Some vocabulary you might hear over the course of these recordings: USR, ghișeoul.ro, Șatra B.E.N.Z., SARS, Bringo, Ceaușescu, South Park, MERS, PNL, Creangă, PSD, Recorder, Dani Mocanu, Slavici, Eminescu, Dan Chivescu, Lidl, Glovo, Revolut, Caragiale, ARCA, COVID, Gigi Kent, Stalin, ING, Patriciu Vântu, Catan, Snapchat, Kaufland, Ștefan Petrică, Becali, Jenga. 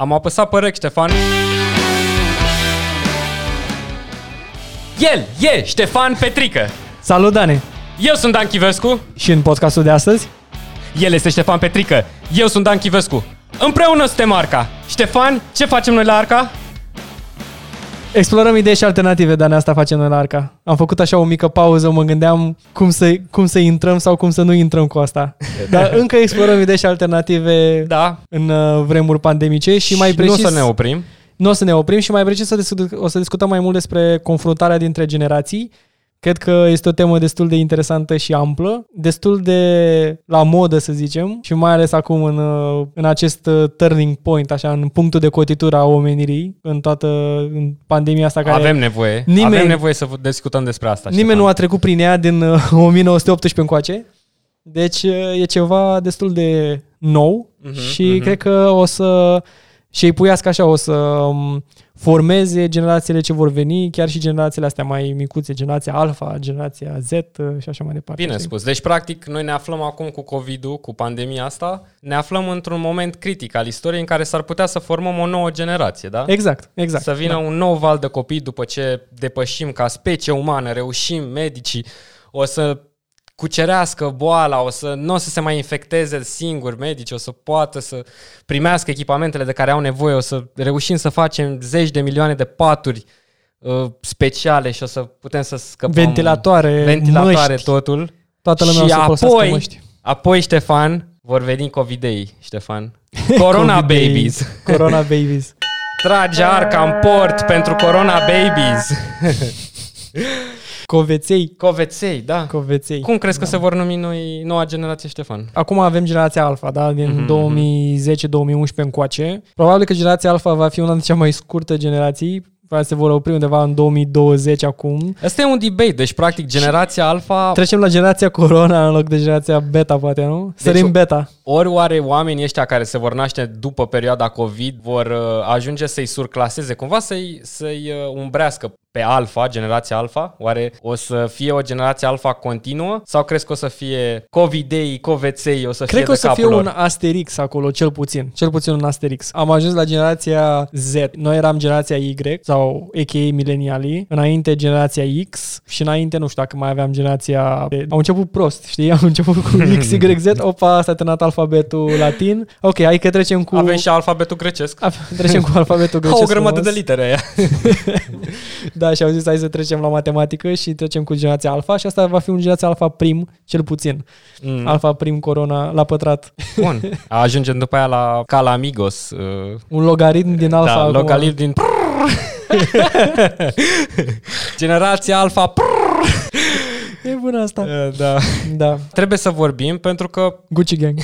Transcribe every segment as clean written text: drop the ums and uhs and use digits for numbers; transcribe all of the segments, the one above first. Am apăsat pe rec, Ștefan. El e Ștefan Petrică. Salut, Dani. Eu sunt Dan Chivescu. Și în podcastul de astăzi? El este Ștefan Petrică. Eu sunt Dan Chivescu. Împreună suntem ARCA. Ștefan, ce facem noi la ARCA? Explorăm idei și alternative, Dani, asta facem noi la ARCA. Am făcut așa o mică pauză, mă gândeam cum să intrăm sau cum să nu intrăm cu asta. Dar încă explorăm idei și alternative în vremuri pandemice și mai precis... Nu o să ne oprim și mai precis o să discutăm mai mult despre confruntarea dintre generații. Cred că este o temă destul de interesantă și amplă, destul de la modă, să zicem, și mai ales acum în acest turning point, așa, în punctul de cotitură a omenirii, în pandemia asta care... Avem nevoie să discutăm despre asta. Nimeni nu a trecut prin ea din 1918 încoace, deci e ceva destul de nou și cred că o să... Și îi puiască așa, o să formeze generațiile ce vor veni, chiar și generațiile astea mai micuțe, generația Alpha, generația Z și așa mai departe. Bine spus. Deci, practic, noi ne aflăm acum cu COVID-ul, cu pandemia asta, ne aflăm într-un moment critic al istoriei în care s-ar putea să formăm o nouă generație, da? Exact. Să vină un nou val de copii după ce depășim ca specie umană, reușim, medicii, o să... cucerească boala, nu o să se mai infecteze singuri medici, o să poată să primească echipamentele de care au nevoie, o să reușim să facem zeci de milioane de paturi speciale și o să putem să scăpăm... Ventilatoare, măști, totul. Toată lumea și o să folosească măști. Apoi, Ștefan, vor veni COVID-ei, Ștefan. Corona babies. Corona babies. Trage arca în port pentru Corona babies. Coveței. Cum crezi că se vor numi noua generație, Ștefan? Acum avem generația Alpha, da? Din 2010-2011 încoace. Probabil că generația Alpha va fi una dintre cea mai scurtă generații. Se vor opri undeva în 2020 acum. Asta e un debate, deci practic generația Alpha... Trecem la generația Corona în loc de generația Beta, poate, nu? Sărim deci, Beta. Ori oare oamenii ăștia care se vor naște după perioada COVID vor ajunge să-i surclaseze, cumva să-i umbrească pe Alpha, generația Alpha? Oare o să fie o generație Alpha continuă? Sau crezi că o să fie COVID-ei, coveței, o să fie de capul lor? Cred că o să fie un asterix acolo, cel puțin un asterix. Am ajuns la generația Z. Noi eram generația Y sau a.k.a. milenialii, înainte generația X și înainte, nu știu dacă mai aveam generația... Au început prost, știi? Au început cu X, Y, Z, opa, s-a terminat alfabetul latin. Ok, hai că trecem cu... Avem și alfabetul grecesc. Trecem cu alfabetul grecesc. O grămadă de litere aia. Da, și au zis, hai să trecem la matematică și trecem cu generația Alpha și asta va fi un generația Alpha prim, cel puțin. Alpha prim, Corona, la pătrat. Bun. Ajungem după aia la Calamigos. Un logaritm din Alpha. Da, logaritm din... Generația Alpha. E bună asta. Da. Trebuie să vorbim pentru că... Gucci Gang.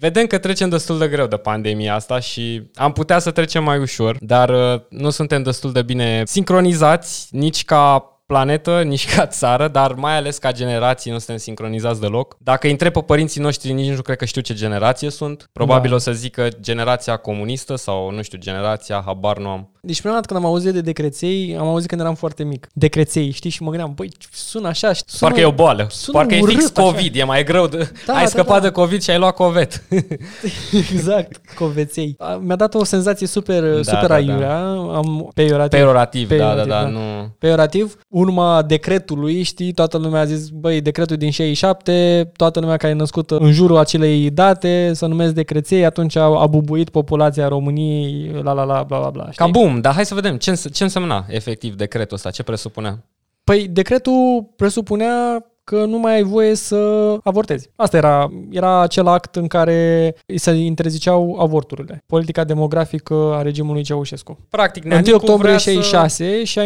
Vedem că trecem destul de greu de pandemia asta și am putea să trecem mai ușor, dar nu suntem destul de bine sincronizați nici ca planetă, nici ca țară, dar mai ales ca generații nu suntem sincronizați deloc. Dacă îi întreb pe părinții noștri, nici nu cred că știu ce generație sunt. Probabil o să zică generația comunistă sau, nu știu, generația, habar nu am. Deci prima dată când am auzit de decreței, am auzit când eram foarte mic. Decreței, știi? Și mă gândeam, băi, sună așa. Parcă e o boală. Parcă e fix COVID, așa. E mai greu. Ai scăpat de COVID și ai luat covet. Exact, coveței. Mi-a dat o senzație super aiurea. Peiorativ. Urma decretului, știi, toată lumea a zis, băi, decretul din 67, toată lumea care e născută în jurul acelei date, să numesc decreței, atunci a bubuit populația României, bla, bla, bla. Știi? Ca bum, dar hai să vedem ce însemna efectiv decretul ăsta, ce presupunea? Păi decretul presupunea că nu mai ai voie să avortezi. Asta era acel act în care se interziceau avorturile. Politica demografică a regimului Ceaușescu. Practic, în 1 octombrie 66 și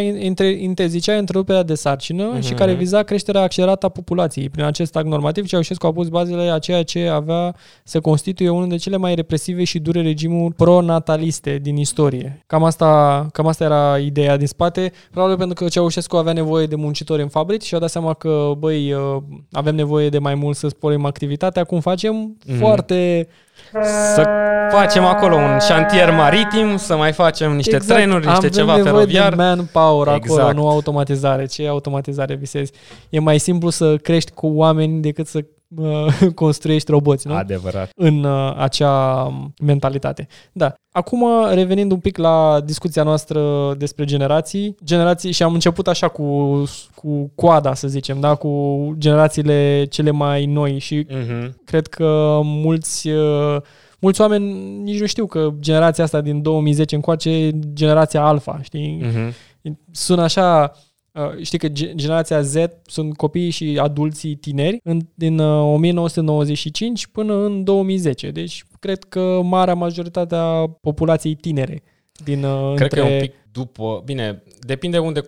interzicea întreruperea de sarcină și care viza creșterea accelerată a populației. Prin acest act normativ, Ceaușescu a pus bazele a ceea ce avea să constituie unul de cele mai represive și dure regimuri pronataliste din istorie. Cam asta era ideea din spate. Probabil pentru că Ceaușescu avea nevoie de muncitori în fabrici și a dat seama că, băi, avem nevoie de mai mult să sporim activitatea, cum facem? Foarte... Să facem acolo un șantier maritim, să mai facem niște trenuri, niște ceva feroviar. Avem nevoie de manpower acolo, nu automatizare. Ce automatizare visezi? E mai simplu să crești cu oameni decât să construiești roboți, nu? Adevărat. În acea mentalitate. Da. Acum, revenind un pic la discuția noastră despre generații, și am început așa cu coada, să zicem, da? Cu generațiile cele mai noi și cred că mulți oameni nici nu știu că generația asta din 2010 încoace e generația Alpha, știi? Sună așa... Știi că generația Z sunt copiii și adulții tineri din 1995 până în 2010. Deci cred că marea majoritatea populației tinere din cred că e un pic după. Bine, depinde unde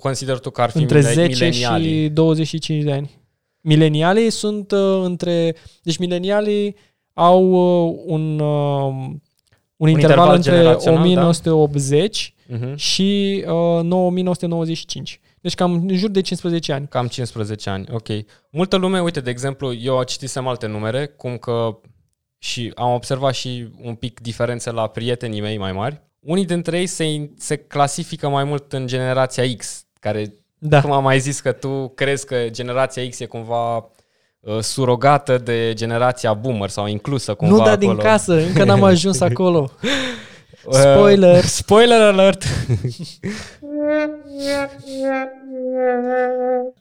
consider tu că ar fi între 10 și 25 de ani. Milenialii sunt între... Deci milenialii au un interval între 1980 și 1995. Deci cam în jur de 15 ani. Cam 15 ani, ok. Multă lume, uite, de exemplu, eu citisem alte numere, cum că și am observat și un pic diferențe la prietenii mei mai mari. Unii dintre ei se clasifică mai mult în generația X, care, cum am mai zis, că tu crezi că generația X e cumva... surogată de generația boomer sau inclusă cumva acolo. Nu, dar din casă, încă n-am ajuns acolo. Spoiler! Spoiler alert!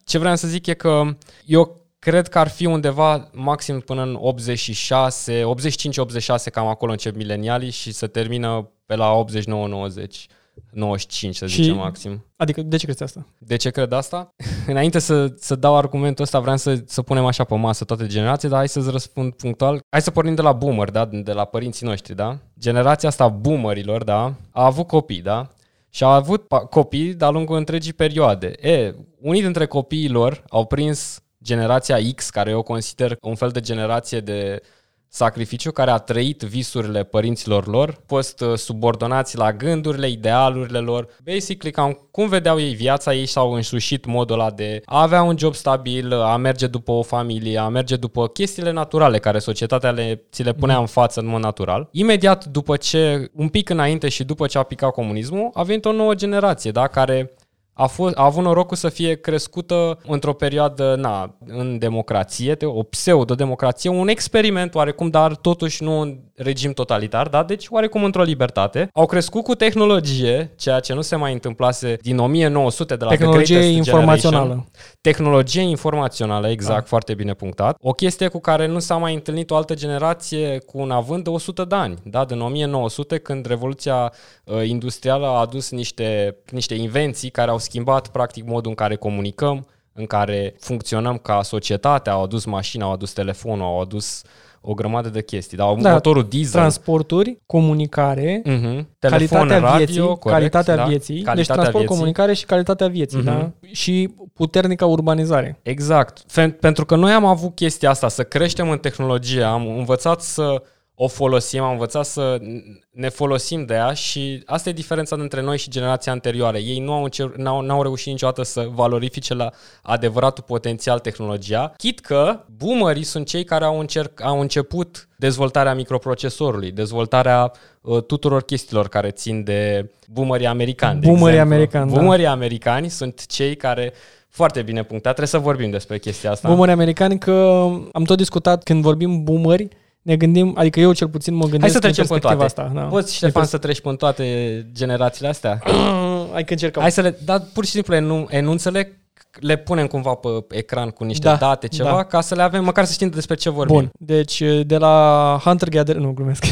Ce vreau să zic e că eu cred că ar fi undeva maxim până în 86, 85-86, cam acolo încep milenialii și se termină pe la 89-90. 95, să zicem, maxim. Adică, de ce crezi asta? De ce cred asta? Înainte să dau argumentul ăsta, vreau să punem așa pe masă toate generațiile, dar hai să-ți răspund punctual. Hai să pornim de la boomer, da? De la părinții noștri, da? Generația asta boomerilor, da? A avut copii, da? Și a avut copii de-a lungul întregii perioade. Unii dintre copiii lor au prins generația X, care eu consider un fel de generație de... sacrificiu, care a trăit visurile părinților lor, fost subordonați la gândurile, idealurile lor. Basically, cam cum vedeau ei viața, ei și-au însușit modul ăla de a avea un job stabil, a merge după o familie, a merge după chestiile naturale care societatea ți le punea în față în mod natural. Imediat după ce, un pic înainte și după ce a picat comunismul, a venit o nouă generație, da, care... a avut norocul să fie crescută într-o perioadă, în democrație, o pseudo-democrație, un experiment oarecum, dar totuși nu un regim totalitar, da? Deci oarecum într-o libertate. Au crescut cu tehnologie, ceea ce nu se mai întâmplase din 1900 de la tehnologie informațională. Tehnologie informațională, exact, foarte bine punctat. O chestie cu care nu s-a mai întâlnit o altă generație cu un avânt de 100 de ani, da? Din 1900, când Revoluția Industrială a adus niște invenții care au schimbat practic modul în care comunicăm, în care funcționăm ca societate, au adus mașina, au adus telefonul, au adus o grămadă de chestii, dar motorul diesel, transporturi, comunicare, calitatea radio, vieții, calitatea vieții, deci transport, comunicare și calitatea vieții, da? Și puternică urbanizare. Exact, pentru că noi am avut chestia asta, să creștem în tehnologie, am învățat să o folosim, am învățat să ne folosim de ea și asta e diferența dintre noi și generația anterioară. Ei n-au reușit niciodată să valorifice la adevăratul potențial tehnologia, chit că boomerii sunt cei care au început dezvoltarea microprocesorului, dezvoltarea tuturor chestiilor care țin de boomerii americani. Boomerii americani sunt cei care... Foarte bine punctat, trebuie să vorbim despre chestia asta. Boomerii americani, că am tot discutat, când vorbim boomeri, ne gândim, adică eu cel puțin mă gândesc. Hai să trecem pe toate. Asta, da. Poți, Ștefan, să treci pe toate generațiile astea? Hai că încercăm. Hai să le, dar pur și simplu enunțele, le punem cumva pe ecran cu niște date, ceva, ca să le avem, măcar să știm despre ce vorbim. Bun, deci de la hunter-gatherer, nu glumesc.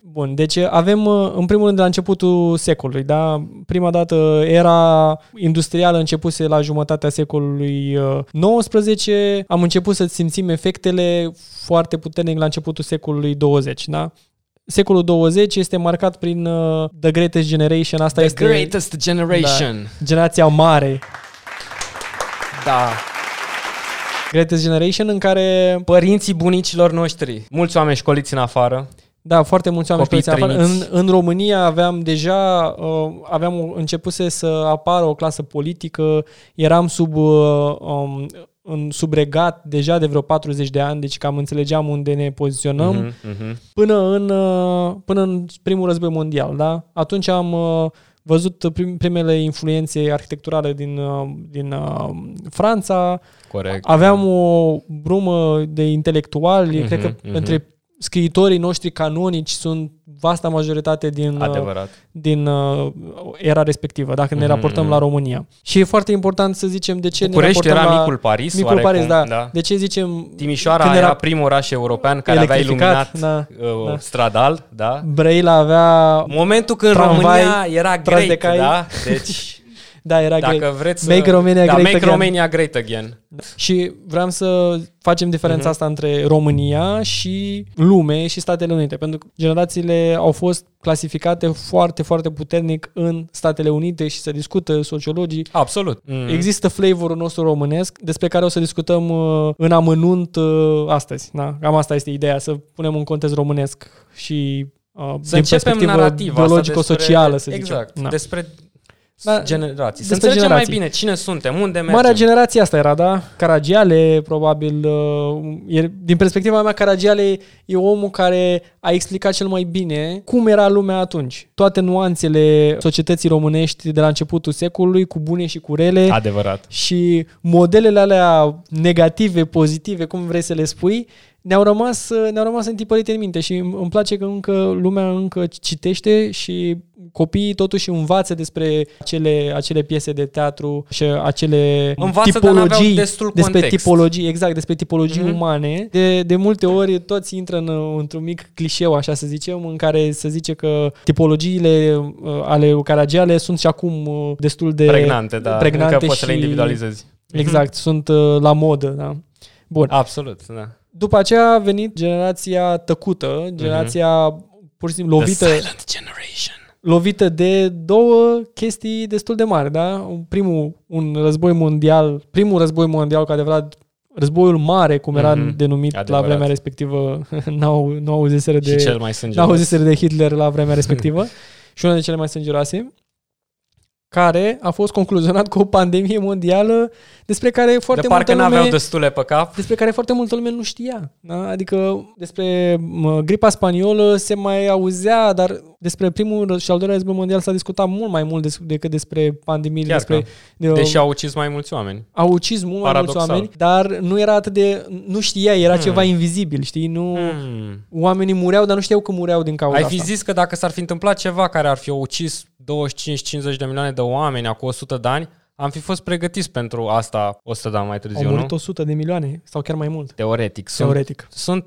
Bun, deci avem în primul rând de la începutul secolului, da? Prima dată era industrială începuse la jumătatea secolului 19, am început să simțim efectele foarte puternic la începutul secolului 20, da? Secolul 20 este marcat prin The Greatest Generation. Asta este Greatest Generation. Da, generația mare. Da. Greatest Generation, în care părinții bunicilor noștri, mulți oameni școliți în afară. Da, foarte mulți oameni școliți în afară. În România aveam deja, începuse să apară o clasă politică, eram sub regat deja de vreo 40 de ani, deci cam înțelegeam unde ne poziționăm, până în primul război mondial, da? Atunci am văzut primele influențe arhitecturale din Franța. Corect. Aveam o brumă de intelectuali, cred că între scriitorii noștri canonici sunt vasta majoritate din era respectivă, dacă ne raportăm la România. Și e foarte important să zicem de ce București ne raportăm la... Micul Paris, da. De ce zicem... Timișoara era primul oraș european care avea iluminat stradal, da. Brăila avea... Momentul când tramvai, România era great, da? Deci... Da, era dacă vreți să... Make Romania great again. Make Romania great again. Și vreau să facem diferența asta între România și lume și Statele Unite, pentru că generațiile au fost clasificate foarte, foarte puternic în Statele Unite și se discută sociologii. Absolut. Există flavorul nostru românesc, despre care o să discutăm în amănunt astăzi. Da? Cam asta este ideea, să punem un context românesc și să începem narrativa biologico-socială, să zicem. Exact. Da. Despre... generații. Să înțelegem generații. Mai bine cine suntem, unde mergem. Marea generație asta era, da? Caragiale, probabil. Din perspectiva mea, Caragiale e omul care a explicat cel mai bine cum era lumea atunci. Toate nuanțele societății românești de la începutul secolului, cu bune și cu rele. Adevărat. Și modelele alea negative, pozitive, cum vrei să le spui, ne-au rămas întipărite în minte și îmi place că lumea încă citește și copiii totuși învață despre acele piese de teatru și acele tipologii, despre tipologii, exact, despre tipologii umane. De multe ori toți intră într-un mic clișeu, așa să zicem, în care se zice că tipologiile ale Caragiale sunt și acum destul de pregnante, da, pregnante încă poți să le individualizezi. Exact, sunt la modă, da. Bun. Absolut, da. După aceea a venit generația tăcută, generația pur și simplu lovită de două chestii destul de mari, da? Primul război mondial cu adevărat, războiul mare, cum era denumit adevărat. La vremea respectivă, nu auziseră de Hitler la vremea respectivă și una de cele mai sângeroase, care a fost concluzionat cu o pandemie mondială despre care foarte multă lume... n-aveau destule pe cap. Despre care foarte multă lume nu știa. Da? Adică despre gripa spaniolă se mai auzea, dar despre primul și al doilea război mondial s-a discutat mult mai mult decât despre pandemie. Deși au ucis mai mulți oameni. Au ucis mult mai mulți oameni, dar nu era atât de... Nu știai, era ceva invizibil, știi? Oamenii mureau, dar nu știau că mureau din cauza asta. Ai fi zis că dacă s-ar fi întâmplat ceva care ar fi ucis 25-50 de milioane de oameni acum 100 de ani, am fi fost pregătiți pentru asta 100 de ani mai târziu, nu? Au murit 100 de milioane sau chiar mai mult. Teoretic.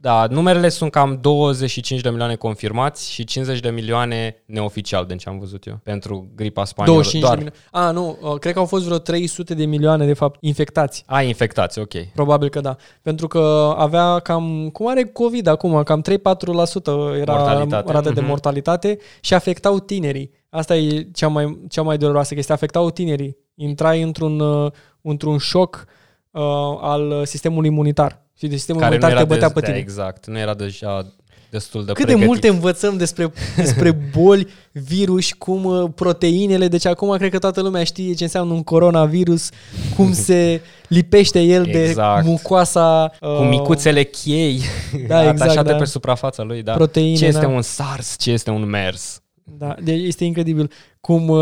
Da, numerele sunt cam 25 de milioane confirmați și 50 de milioane neoficial, din ce am văzut eu, pentru gripa spaniolă. 25 doar. De milioane. Nu, cred că au fost vreo 300 de milioane, de fapt, infectați. Infectați, ok. Probabil că da. Pentru că avea cam, cum are COVID acum, cam 3-4% era rată de mortalitate și afectau tinerii. Asta e cea mai doloroasă chestie. Afectau tinerii. Intrai într-un șoc al sistemului imunitar. Și de sistemul care imunitar te bătea pe tine. Exact. Nu era deja destul de pregătit. Cât de mult învățăm despre boli, virus, cum proteinele. Deci acum cred că toată lumea știe ce înseamnă un coronavirus, cum se lipește el de mucoasa... Cu micuțele chei atașate pe suprafața lui. Da. Proteine, ce este un SARS, ce este un MERS. Da, este incredibil cum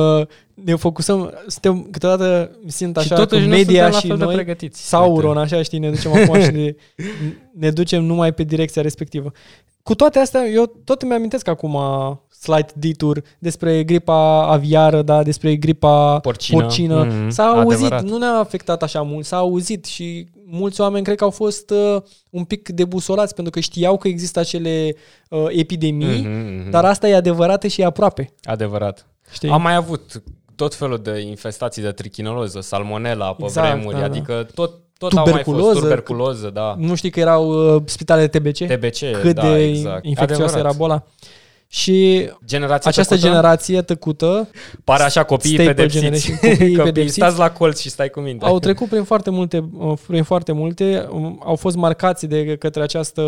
ne focusăm, suntem câteodată simt așa cu media și noi Sauron, așa, știi, ne ducem acum și ne ducem numai pe direcția respectivă. Cu toate astea, eu tot îmi amintesc acum slight detour despre gripa aviară, da, despre gripa porcină. S-a auzit, adevărat. Nu ne-a afectat așa mult, s-a auzit și mulți oameni cred că au fost un pic debusolați pentru că știau că există acele epidemii, dar asta e adevărată și e aproape. Adevărat. Știi? Am mai avut tot felul de infestații de trichineloză, salmonela pe vremuri, adică tot au mai fost tuberculoză, da. Nu știi că erau spitale de TBC, cât de infecțioasă era boala. Și generație tăcută pare așa copiii pedepsiți. Copiii stați la colț și stai cu minte. Au trecut prin foarte multe, au fost marcați de către aceste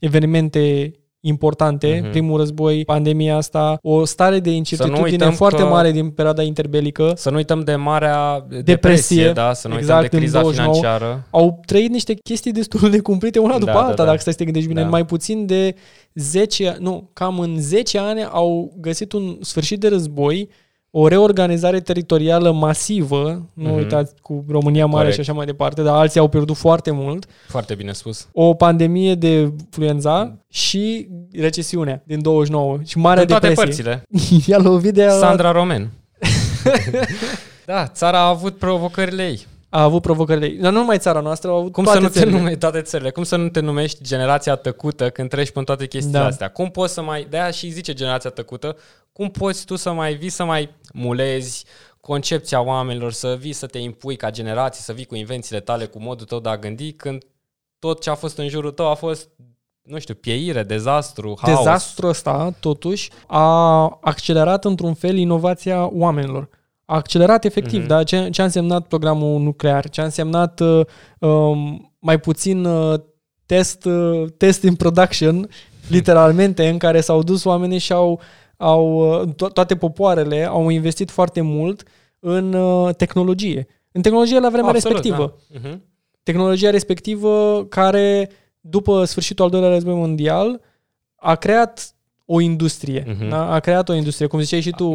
evenimente importante, primul război, pandemia asta, o stare de incertitudine foarte mare din perioada interbelică. Să nu uităm de marea depresie, da? Să nu exact, uităm de criza financiară. Au trăit niște chestii destul de cumplite una după alta, dacă stai să te gândești bine. Da. Mai puțin de 10, nu, cam în 10 ani au găsit un sfârșit de război, o reorganizare teritorială masivă, nu uitați, cu România Mare și așa mai departe, dar alții au pierdut foarte mult. Foarte bine spus. O pandemie de influenza și recesiunea din 29 și marea depresie. Toate părțile. I-a lovit de Sandra Romen. Da, țara a avut provocările ei. A avut provocările ei. Dar nu numai țara noastră, a avut toate țările. Cum să nu te numești generația tăcută când treci prin toate chestiile astea? Cum poți să mai... De-aia și zice generația tăcută. Cum poți tu să mai vii, să mai mulezi concepția oamenilor, să vii să te impui ca generație, să vii cu invențiile tale, cu modul tău de a gândi, când tot ce a fost în jurul tău a fost, nu știu, pieire, dezastru, haos. Dezastrul ăsta, totuși, a accelerat într-un fel inovația oamenilor. A accelerat efectiv, da? Ce a însemnat programul nuclear, ce a însemnat mai puțin test in production, literalmente, în care s-au dus oamenii și toate popoarele au investit foarte mult în tehnologie. În tehnologia la vremea respectivă. Da. Tehnologia respectivă care, după sfârșitul al doilea război mondial, a creat o industrie. Da? A creat o industrie, cum ziceai și tu,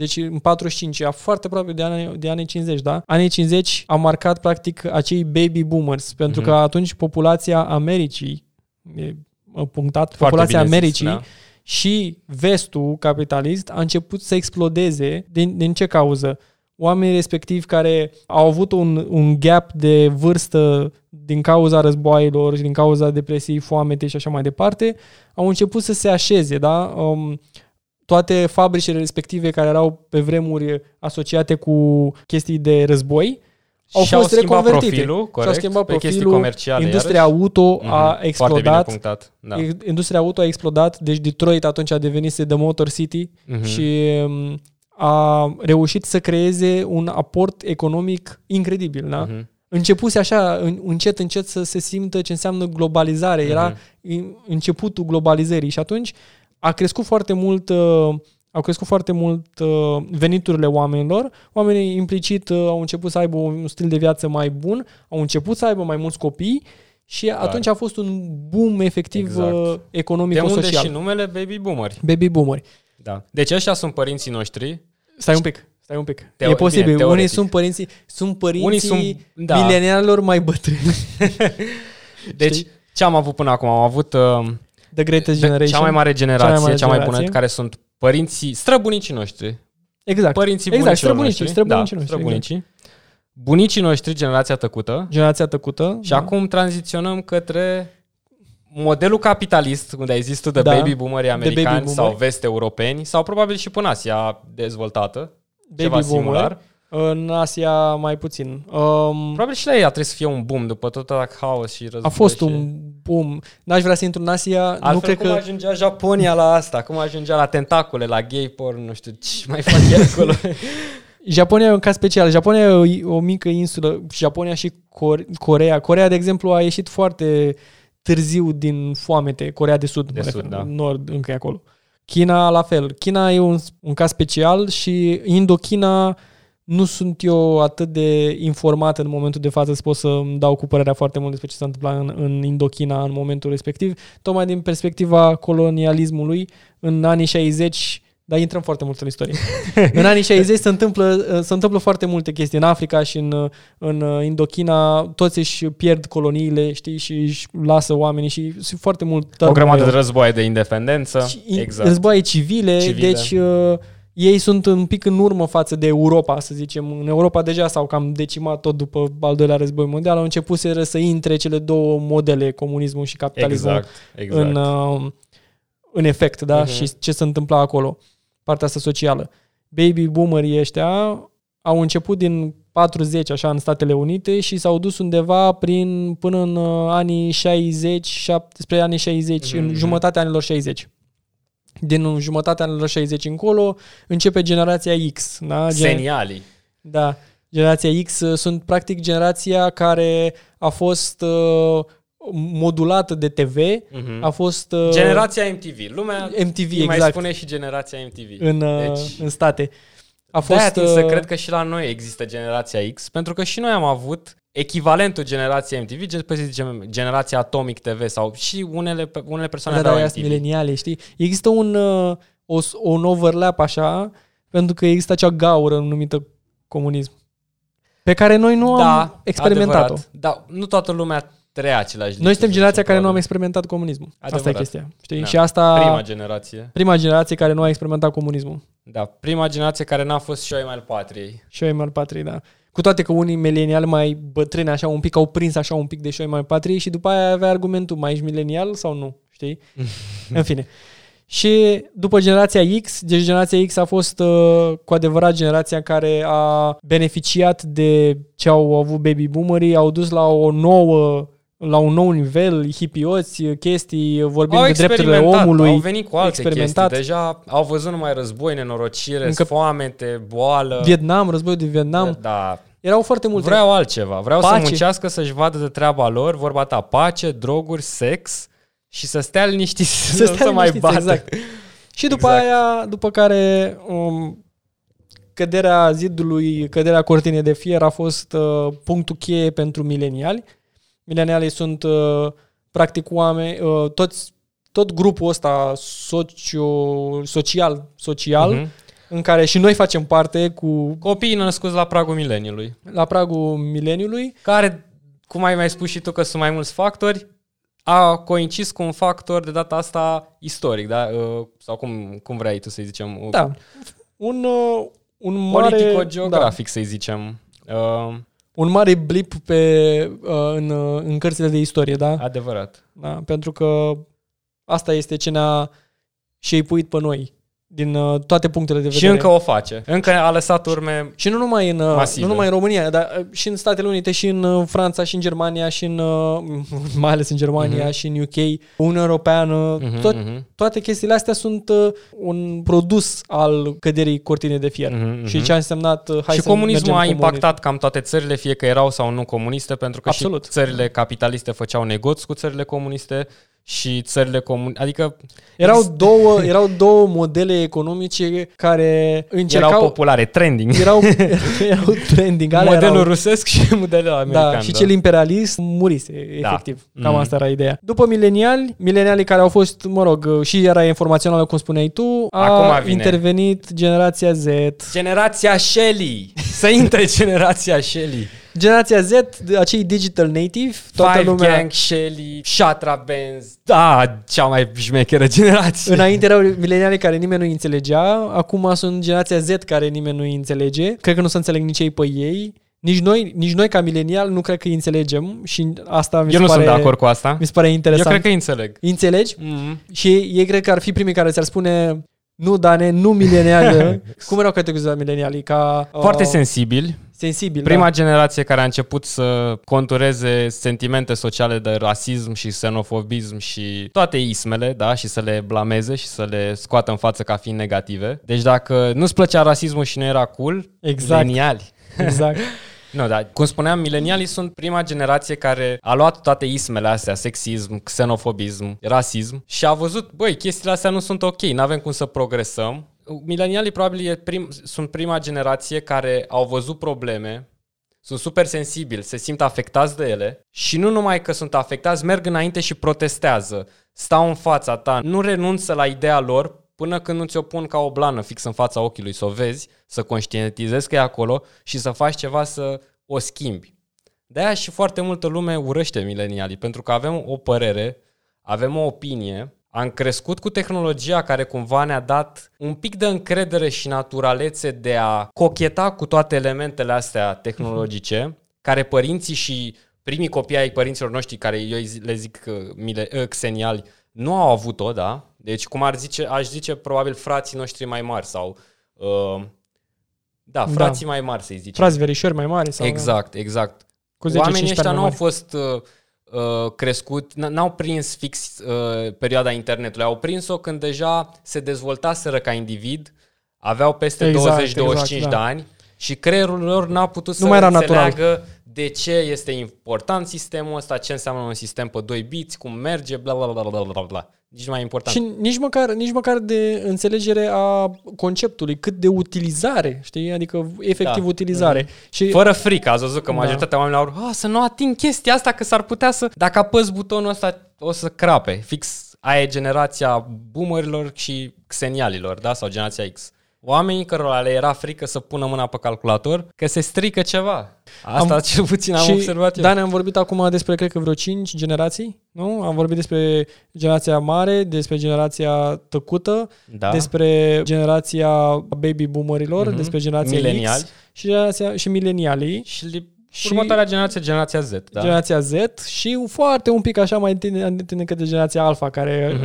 deci în 45, foarte aproape de anii 50, da? Anii 50 a marcat, practic, acei baby boomers, pentru că atunci populația Americii, populația Americii, și vestul capitalist a început să explodeze. Din ce cauză? Oamenii respectivi care au avut un gap de vârstă din cauza războaielor și din cauza depresiei, foamete și așa mai departe, au început să se așeze, da? Toate fabricile respective care erau pe vremuri asociate cu chestii de război au fost reconvertite. Și-au schimbat profilul, industria auto a explodat. Da. Industria auto a explodat, deci Detroit atunci a devenit The Motor City și a reușit să creeze un aport economic incredibil, da? Începuse așa, încet, încet să se simtă ce înseamnă globalizare. Era începutul globalizării și atunci au crescut foarte mult veniturile oamenilor, oamenii implicit au început să aibă un stil de viață mai bun, au început să aibă mai mulți copii și atunci a fost un boom efectiv economic-social. De unde și numele Baby Boomeri. Baby Boomeri. Da. Deci ăștia sunt părinții noștri. Stai un pic. E posibil. Bine, unii sunt părinții milenialilor mai bătrâni. Deci ce am avut până acum? Am avut The Greatest Generation, cea mai mare generație, cea mai bună, care sunt părinții, străbunicii noștri. Exact. Părinții străbunicii noștri. Bunicii noștri, generația tăcută. Și acum tranziționăm către modelul capitalist, unde ai zis tu de baby boomeri americani sau vest-europeni, sau probabil și până Asia dezvoltată, ceva similar. În Asia mai puțin. Probabil și la ea trebuie să fie un boom după tot haos și război. A fost un boom. N-aș vrea să intru în Asia. Altfel cum ajungea Japonia la asta? Cum ajungea la tentacule, la gay porn, nu știu ce mai fac acolo. Japonia e un caz special. Japonia e o mică insulă. Japonia și Coreea. Coreea, de exemplu, a ieșit foarte târziu din foamete. Coreea de Sud. Nord încă e acolo. China la fel. China e un caz special și Indochina... Nu sunt eu atât de informat în momentul de față, pot să-mi dau cu părerea foarte mult despre ce s-a întâmplat în Indochina în momentul respectiv, tocmai din perspectiva colonialismului în anii 60, dar intrăm foarte mult în istorie. În anii 60 se întâmplă foarte multe chestii în Africa și în Indochina, toți își pierd coloniile, știi, și își lasă oamenii și foarte mult... O grămadă de războaie de independență. Războaie civile, deci... Ei sunt un pic în urmă față de Europa, să zicem. În Europa deja s-au cam decimat tot după al doilea război mondial. Au început să intre cele două modele, comunismul și capitalismul, exact. În efect, da? Și ce se întâmpla acolo, partea asta socială. Baby boomerii ăștia au început din 40, așa, în Statele Unite și s-au dus undeva până în anii 60, spre anii 60, în jumătatea anilor 60. Din jumătatea anilor 60 încolo începe generația X. Da? Senialii. Da. Generația X sunt practic generația care a fost modulată de TV, a fost... generația MTV. Lumea MTV, exact. Mai spune și generația MTV. În state. A fost... De-aia să cred că și la noi există generația X, pentru că și noi am avut echivalentul generației MTV, generația Atomic TV sau și unele persoane de MTV. Mileniale, știi? Există un overlap așa, pentru că există acea gaură numită comunism, pe care noi nu am experimentat-o. Da, nu toată lumea trăia același lucru. Noi suntem generația care nu am experimentat comunismul. Adevărat. Asta e chestia. Știi? Da. Și asta... Prima generație. Prima generație care nu a experimentat comunismul. Da, prima generație care n-a fost și eu al patriei. Și eu al patriei, da. Cu toate că unii mileniali mai bătrâni așa un pic au prins așa un pic de șoi mai patrie și după aia avea argumentul, mai ești milenial sau nu, știi? În fine. Și după generația X, deci generația X a fost cu adevărat generația care a beneficiat de ce au avut baby boomerii, au dus la un nou nivel, hipioți, chestii, vorbind de drepturile omului. Au venit cu alte chestii, deja au văzut numai război, nenorocire, foamete, boală. Războiul din Vietnam. Da. Erau foarte multe. Vreau altceva, vreau pace. Să muncească, să-și vadă de treaba lor, vorba ta, pace, droguri, sex și să stea liniștiți, să stea mai bată. Exact. Și după aia, după care... căderea zidului, căderea cortinei de fier a fost punctul cheie pentru mileniali. Milenialii sunt practic oameni, tot grupul ăsta social, în care și noi facem parte cu... Copiii născuți la pragul mileniului. La pragul mileniului. Care, cum ai mai spus și tu că sunt mai mulți factori, a coincis cu un factor de data asta istoric, da? Sau cum vrei tu să-i zicem? Da. Un mare... Politico-geografic, da. Să-i zicem. Un mare blip în cărțile de istorie, da? Adevărat. Da, pentru că asta este ce ne-a șeipuit pe noi din toate punctele de vedere. Și încă o face. Încă a lăsat urme. Și nu numai în România, dar și în Statele Unite, și în Franța, și în Germania, și mai ales în Germania, și în UK, Uniunea Europeană, toate chestiile astea sunt un produs al căderii cortinei de fier. Și ce a însemnat și comunismul a impactat cam toate țările, fie că erau sau nu comuniste, pentru că absolut. Și țările capitaliste făceau negoți cu țările comuniste. Și țările comuniste, adică... Erau două modele economice care încercau... Erau populare, trending. Erau trending. Modelul rusesc și modelul american. Da, și cel imperialist murise, efectiv. Da. Cam asta era ideea. După milenialii care au fost, și era informațională, cum spuneai tu, a intervenit generația Z. Generația Shelly! Să intre generația Shelly! Generația Z, acei digital native, toată lumea... Gang, Shelly, Șatra B.E.N.Z. Da, cea mai șmecheră generație. Înainte erau milenialii care nimeni nu-i înțelegea, acum sunt generația Z care nimeni nu-i înțelege. Cred că nu se înțeleg nici ei pe ei. Nici noi ca milenial nu cred că îi înțelegem și asta mi se pare... Eu nu sunt de acord cu asta. Mi se pare interesant. Eu cred că îi înțeleg. Înțelegi? Și ei cred că ar fi primii care ți-ar spune... Nu, Dane, nu mileniali. Cum erau categorizați milenialii? Ca, foarte sensibili. Sensibil, prima generație care a început să contureze sentimente sociale de rasism și xenofobism și toate ismele, da, și să le blameze și să le scoată în față ca fiind negative. Deci dacă nu-ți plăcea rasismul și nu era cool, mileniali. Exact. Nu, dar cum spuneam, milenialii sunt prima generație care a luat toate ismele astea, sexism, xenofobism, rasism și a văzut, băi, chestiile astea nu sunt ok, n-avem cum să progresăm. Milenialii probabil sunt prima generație care au văzut probleme, sunt super sensibili, se simt afectați de ele și nu numai că sunt afectați, merg înainte și protestează, stau în fața ta, nu renunță la ideea lor până când nu ți-o pun ca o blană fix în fața ochiului, să o vezi, să conștientizezi că e acolo și să faci ceva să o schimbi. De-aia și foarte multă lume urăște milenialii, pentru că avem o părere, avem o opinie, am crescut cu tehnologia care cumva ne-a dat un pic de încredere și naturalețe de a cocheta cu toate elementele astea tehnologice, care părinții și primii copii ai părinților noștri, care eu le zic xeniali, nu au avut-o, da? Deci, cum aș zice, probabil frații noștri mai mari sau... da, frații mai mari, să-i zicem. Frați verișori mai mari. Sau exact. Cu 10-15 oamenii ăștia nu au fost crescut, n-au prins fix perioada internetului. Au prins-o când deja se dezvoltaseră ca individ, aveau peste 20-25 de ani Și creierul lor n-a putut să înțeleagă de ce este important sistemul ăsta, ce înseamnă un sistem pe 2 biți, cum merge, bla bla bla bla bla bla. Nici mai important. Și nici măcar de înțelegere a conceptului, cât de utilizare, știi? Adică efectiv utilizare. Și fără frică, ați văzut că majoritatea oamenilor au să nu ating chestia asta, că s-ar putea să, dacă apăs butonul ăsta, o să crape. Fix aia e generația boomerilor și xenialilor, da? Sau generația X. Oamenii cărora le era frică să pună mâna pe calculator, că se strică ceva. Asta cel puțin am observat eu. Dan, am vorbit acum despre, cred că vreo 5 generații, nu? Am vorbit despre generația mare, despre generația tăcută, despre generația baby boomerilor, despre generația mileniali și generația și milenialii. Și următoarea generație, generația Z. Da? Generația Z și foarte un pic așa mai tine către generația Alpha, care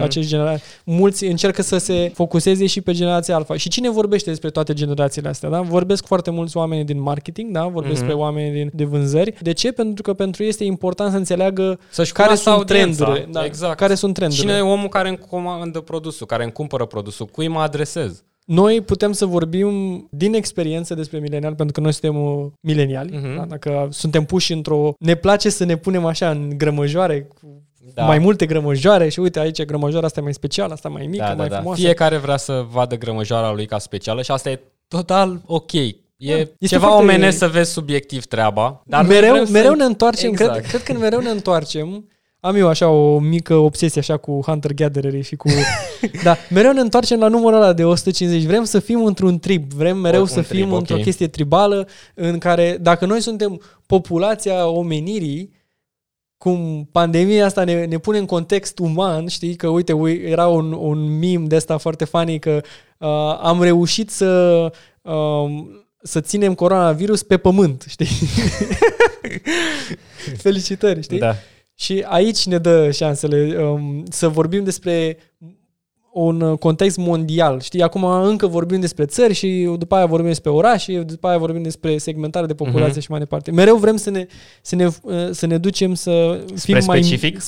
mulți încercă să se focuseze și pe generația Alpha. Și cine vorbește despre toate generațiile astea? Da? Vorbesc foarte mulți oameni din marketing, da? Vorbesc despre oameni de vânzări. De ce? Pentru că pentru ei este important să înțeleagă care sunt trendurile. Da, exact. Care sunt trendurile. Cine e omul care îmi comandă produsul, care îmi cumpără produsul, cui mă adresez? Noi putem să vorbim din experiență despre mileniali, pentru că noi suntem mileniali. Da? Dacă suntem puși într-o... Ne place să ne punem așa în grămăjoare, mai multe grămăjoare și uite aici grămăjoara asta e mai specială, asta e mai mică, mai frumoasă. Fiecare vrea să vadă grămăjoara lui ca specială și asta e total ok. E ceva omenesc să vezi subiectiv treaba. Dar mereu ne întoarcem, cred că mereu ne întoarcem. Am eu așa o mică obsesie așa cu hunter-gatherer și cu... Da, mereu ne întoarcem la numărul ăla de 150. Vrem să fim într-un trib. Vrem mereu într-o chestie tribală în care, dacă noi suntem populația omenirii, cum pandemia asta ne pune în context uman, știi? Că uite, era un meme de ăsta foarte funny că am reușit să ținem coronavirus pe pământ, știi? Felicitări, știi? Da. Și aici ne dă șansele să vorbim despre un context mondial. Știi, acum încă vorbim despre țări și după aia vorbim despre oraș și după aia vorbim despre segmentare de populație și mai departe. Mereu vrem să ne ducem să fim specific,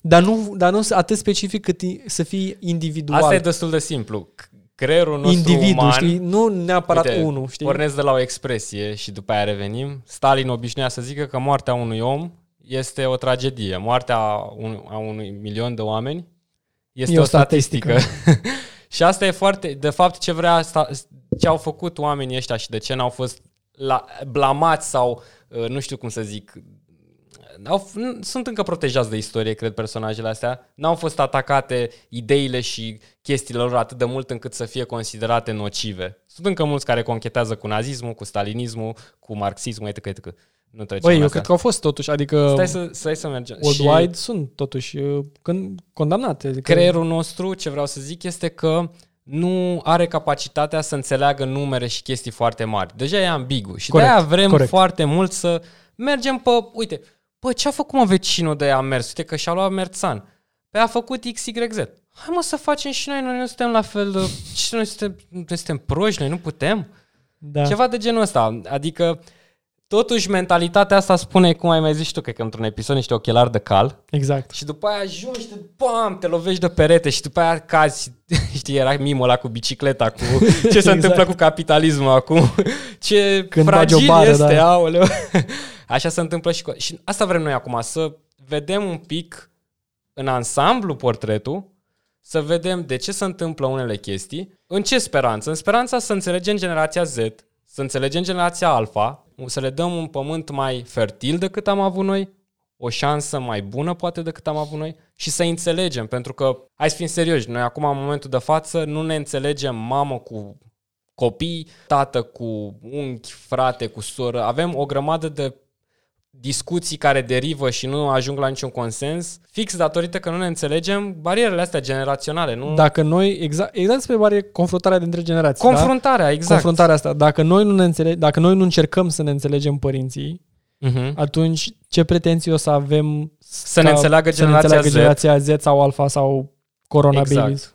dar nu atât specific cât să fii individual. Asta e destul de simplu. Creierul nostru uman, știi? Nu neapărat unul. Pornesc de la o expresie și după aia revenim. Stalin obișnuia să zică că moartea unui om este o tragedie. Moartea a unui milion de oameni este o statistică. Și asta e foarte... De fapt, ce au făcut oamenii ăștia și de ce n-au fost blamați sau, nu știu cum să zic, sunt încă protejați de istorie, cred, personajele astea. N-au fost atacate ideile și chestiile lor atât de mult încât să fie considerate nocive. Sunt încă mulți care conchetează cu nazismul, cu stalinismul, cu marxismul, etc. Băi, eu cred că au fost totuși, adică stai să mergem. Worldwide sunt totuși condamnate. Adică... Creierul nostru, ce vreau să zic, este că nu are capacitatea să înțeleagă numere și chestii foarte mari. Deja e ambigu și de-aia vrem foarte mult să mergem pe... Uite, ce-a făcut, mă, vecinul de-aia mers? Uite că și-a luat merțan. Pe a făcut XYZ. Hai, mă, să facem și noi nu suntem la fel de... Noi suntem proști, noi nu putem? Da. Ceva de genul ăsta, adică... Totuși, mentalitatea asta spune, cum ai mai zis tu, că într-un episod, niște ochelari de cal. Exact. Și după aia ajungi, te lovești de perete și după aia cazi. Știi, era mimul ăla cu bicicleta, cu ce se întâmplă cu capitalismul acum. Ce când fragil bară, este, aoleu. Așa se întâmplă și cu... Și asta vrem noi acum, să vedem un pic în ansamblu portretul, să vedem de ce se întâmplă unele chestii, în ce speranță. În speranța să înțelegem generația Z, să înțelegem generația Alpha, să le dăm un pământ mai fertil decât am avut noi, o șansă mai bună poate decât am avut noi și să înțelegem, pentru că, hai să fim serioși, noi acum în momentul de față nu ne înțelegem mamă cu copii, tată cu unchi, frate cu soră, avem o grămadă de discuții care derivă și nu ajung la niciun consens, fix datorită că nu ne înțelegem barierele astea generaționale, nu? Dacă noi, exact despre bariere, confruntarea dintre generații. Confruntarea, da? Exact. Confruntarea asta. Dacă noi nu încercăm să ne înțelegem părinții, atunci ce pretenții o să avem să ne înțeleagă generația Z sau Alpha sau Corona Babies?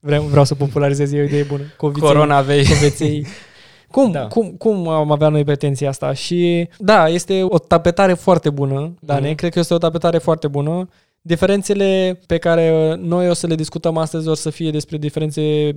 Vreau să popularizez, e o idee bună. Corona Babies. Cum am avea noi pretenția asta? Și da, este o tapetare foarte bună, Dane, cred că este o tapetare foarte bună Diferențele pe care noi o să le discutăm astăzi or să fie despre diferențe,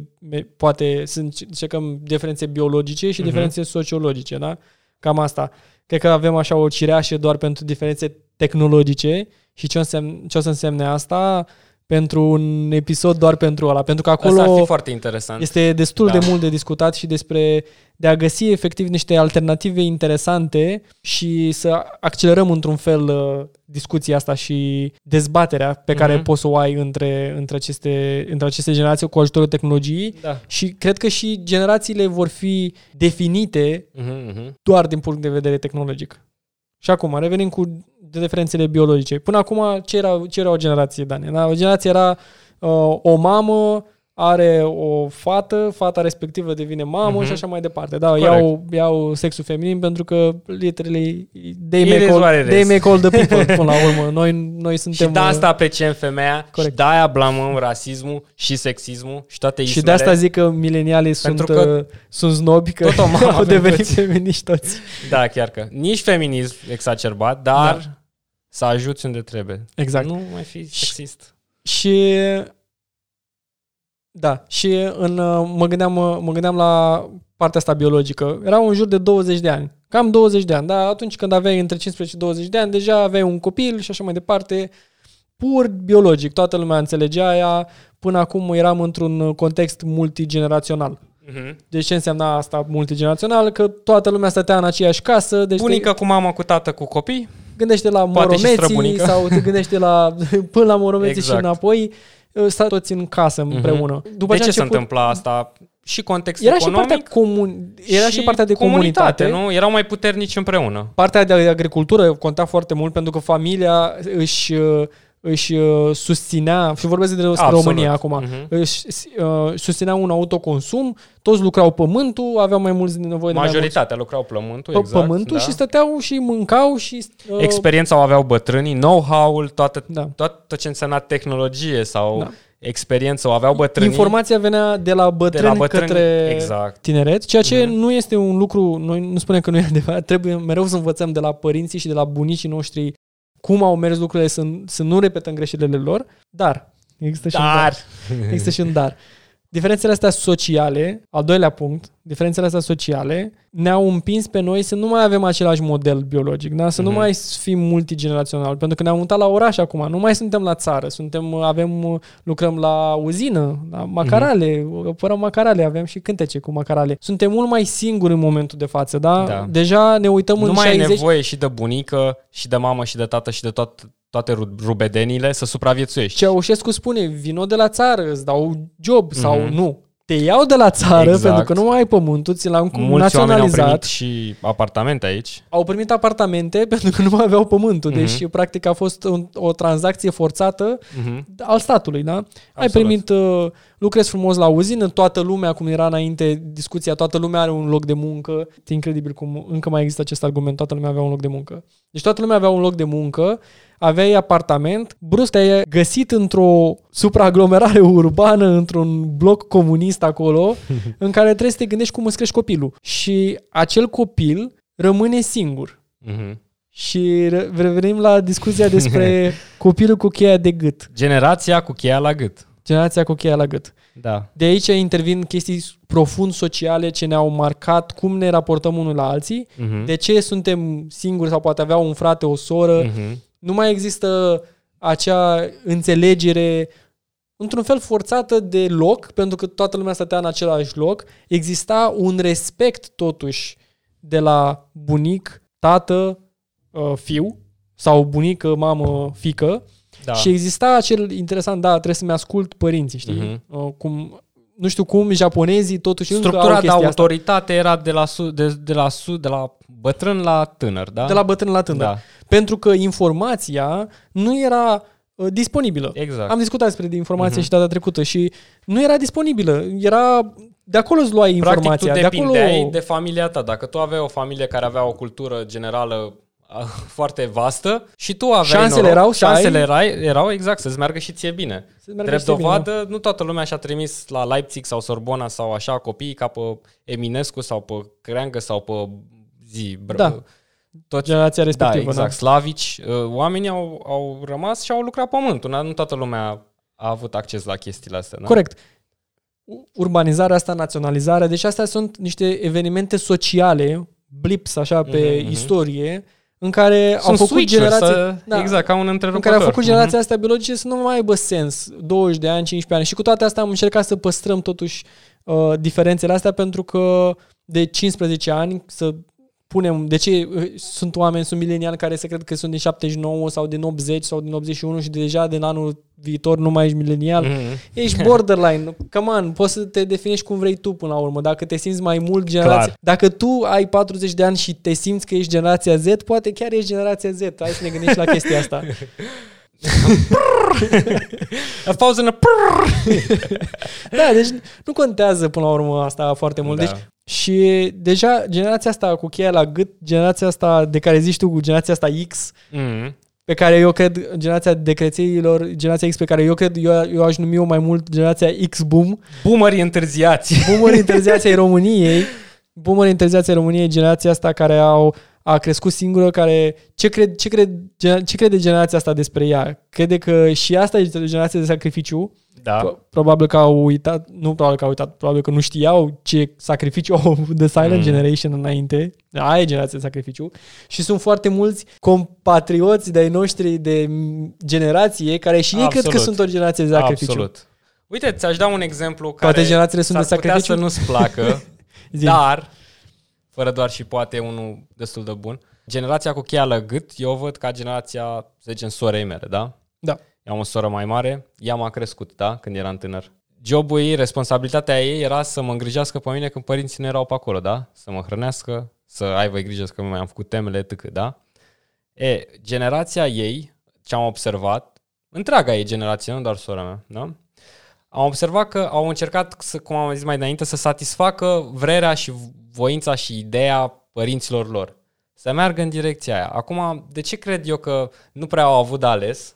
poate să încercăm diferențe biologice și diferențe sociologice, da? Cam asta. Cred că avem așa o cireașă doar pentru diferențe tehnologice și ce o să însemne asta pentru un episod doar pentru ăla. Pentru că acolo asta ar fi foarte interesant. Este destul de mult de discutat și despre de a găsi efectiv niște alternative interesante și să accelerăm într-un fel discuția asta și dezbaterea pe care poți să o ai între aceste generații cu ajutorul tehnologiei și cred că și generațiile vor fi definite doar din punct de vedere tehnologic. Și acum, revenim cu diferențele biologice. Până acum, ce era o generație, Dani? O generație era o mamă, are o fată, fata respectivă devine mamă și așa mai departe. Da, iau sexul feminin pentru că literally they make all the people până la urmă. Noi suntem... Și de asta apreciem femeia, corect. Și de aia blamăm rasismul și sexismul și toate ismele. Și de asta zic că milenialii sunt snobi, că au devenit feminiști toți. Da, chiar că. Nici feminism exacerbat, dar să ajuți unde trebuie. Exact. Nu mai fi sexist. Și... Da, și mă gândeam la partea asta biologică. Erau în jur de 20 de ani. Cam 20 de ani, da? Atunci când aveai între 15 și 20 de ani, deja aveai un copil și așa mai departe. Pur biologic, toată lumea înțelegea aia. Până acum eram într-un context multigenerațional. Deci ce înseamna asta multigenerațional? Că toată lumea stătea în aceeași casă. Deci bunica cu mama, cu tată, cu copii. Gândește la Moromeți sau te gândește până la Moromeți exact. Și înapoi. Stai toți în casă împreună. După ce se întâmpla asta? Și contextul era economic? Era și partea de comunitate, nu? Erau mai puternici împreună. Partea de agricultură conta foarte mult pentru că familia își susținea, și vorbesc de România acum, își susținea un autoconsum, toți lucrau pământul, aveau mai mulți nevoie de mai mulți. Majoritatea lucrau pământul, exact. Pământul și stăteau și mâncau și... Experiența o aveau bătrânii, know-how-ul, tot ce însemna tehnologie sau... Da. Experiență, o aveau bătrânii. Informația venea de la bătrâni către tineret, ceea ce nu este un lucru, noi nu spunem că nu e adevărat, trebuie mereu să învățăm de la părinții și de la bunicii noștri cum au mers lucrurile, să nu repetăm greșelile lor, dar există și un dar. Diferențele astea sociale, al doilea punct, diferențele astea sociale ne-au împins pe noi să nu mai avem același model biologic, da? Să nu mai fim multigenerațional, pentru că ne-am mutat la oraș acum, nu mai suntem la țară, lucrăm la uzină, la macarale, apărăm macarale, avem și cântece cu macarale. Suntem mult mai singuri în momentul de față, da? Da. Deja ne uităm în 60... Nu mai ai nevoie și de bunică, și de mamă, și de tată, și de toate rubedenile să supraviețuiești. Ceaușescu spune, vino de la țară, îți dau job sau nu. Te iau de la țară pentru că nu mai ai pământul, ți l-am naționalizat. Mulți oameni au primit și apartamente aici. Au primit apartamente pentru că nu mai aveau pământul. Deci, practic, a fost o tranzacție forțată al statului, da? Absolut. Ai primit, lucrezi frumos la uzină, toată lumea, cum era înainte discuția, toată lumea are un loc de muncă. E incredibil cum încă mai există acest argument, toată lumea avea un loc de muncă. Deci toată lumea avea un loc de muncă, aveai apartament, brusc te-ai găsit într-o supraaglomerare urbană, într-un bloc comunist acolo, în care trebuie să te gândești cum îți crești copilul. Și acel copil rămâne singur. Și revenim la discuția despre copilul cu cheia de gât. Generația cu cheia la gât. Da. De aici intervin chestii profund sociale ce ne-au marcat, cum ne raportăm unul la alții, de ce suntem singuri sau poate avea un frate, o soră. Nu mai există acea înțelegere într-un fel forțată de loc, pentru că toată lumea stătea în același loc. Exista un respect totuși de la bunic, tată, fiu sau bunică, mamă, fică. Da. Și exista acel interesant, trebuie să-mi ascult părinții, știi? Nu știu cum, japonezii totuși încă au chestia asta. Structura de autoritate era de la bătrân la tânăr, da? De la bătrân la tânăr. Da. Pentru că informația nu era disponibilă. Exact. Am discutat despre informație și data trecută și nu era disponibilă. De acolo îți luai informația. Practic tu depindeai de familia ta. Dacă tu aveai o familie care avea o cultură generală foarte vastă și tu aveai șansele erau exact să-ți meargă și ție bine. Drept dovadă, nu toată lumea și-a trimis la Leipzig sau Sorbona sau așa copiii ca pe Eminescu sau pe Creangă sau pe Toți, generația respectivă. Da, exact, slavici. Oamenii au rămas și au lucrat pământul. Nu toată lumea a avut acces la chestiile astea. Da? Corect. Urbanizarea asta, naționalizarea, deci astea sunt niște evenimente sociale, blips așa pe istorie, în care sunt au făcut generația, da, exact, ca un întrerupător, în care au făcut generația astea biologice să nu mai aibă sens, 20 de ani, 15 ani. Și cu toate astea am încercat să păstrăm totuși diferențele astea, pentru că de 15 ani să punem, de ce sunt oameni, sunt mileniali care se cred că sunt din 79 sau din 80 sau din 81 și deja din anul viitor nu mai ești milenial. Ești borderline. Come on, poți să te definești cum vrei tu până la urmă. Dacă te simți mai mult generație. Clar. Dacă tu ai 40 de ani și te simți că ești generația Z, poate chiar ești generația Z. Hai să ne gândești la chestia asta. A pauză în Da, deci nu contează până la urmă asta foarte mult. Da. Deci și deja generația asta cu cheia la gât, generația asta de care zici tu, cu generația asta X, pe care eu cred, generația decreților, generația X pe care eu cred, eu aș numi-o mai mult generația X-Boom. Boomerii întârziați. Boomerii întârziați ai României. Boomerii întârziați ai României, generația asta care a crescut singură, care ce crede generația asta despre ea? Crede că și asta e o generație de sacrificiu? Da. Probabil că au uitat, probabil că nu știau ce sacrificiu au de Silent Generation înainte. Aia e generația de sacrificiu. Și sunt foarte mulți compatrioți de-ai noștri de generație care și ei cred că sunt o generație de sacrificiu. Absolut. Uite, ți-aș da un exemplu care toate generațiile sunt de sacrificiu, să nu-ți placă, dar fără doar și poate unul destul de bun. Generația cu cheia la gât, eu o văd ca generația, să zicem, sorei mele, da? Da. Eu am o soră mai mare, ea m-a crescut, da? Când eram tânăr. Jobul ei, responsabilitatea ei era să mă îngrijească pe mine când părinții nu erau pe acolo, da? Să mă hrănească, să aibă grijă că mi-am făcut temele, tâcă, da? E, generația ei, ce am observat, întreaga ei generație, nu doar sora mea, da? Am observat că au încercat, cum am zis mai înainte, să satisfacă vrerea și voința și ideea părinților lor. Să meargă în direcția aia. Acum, de ce cred eu că nu prea au avut de ales?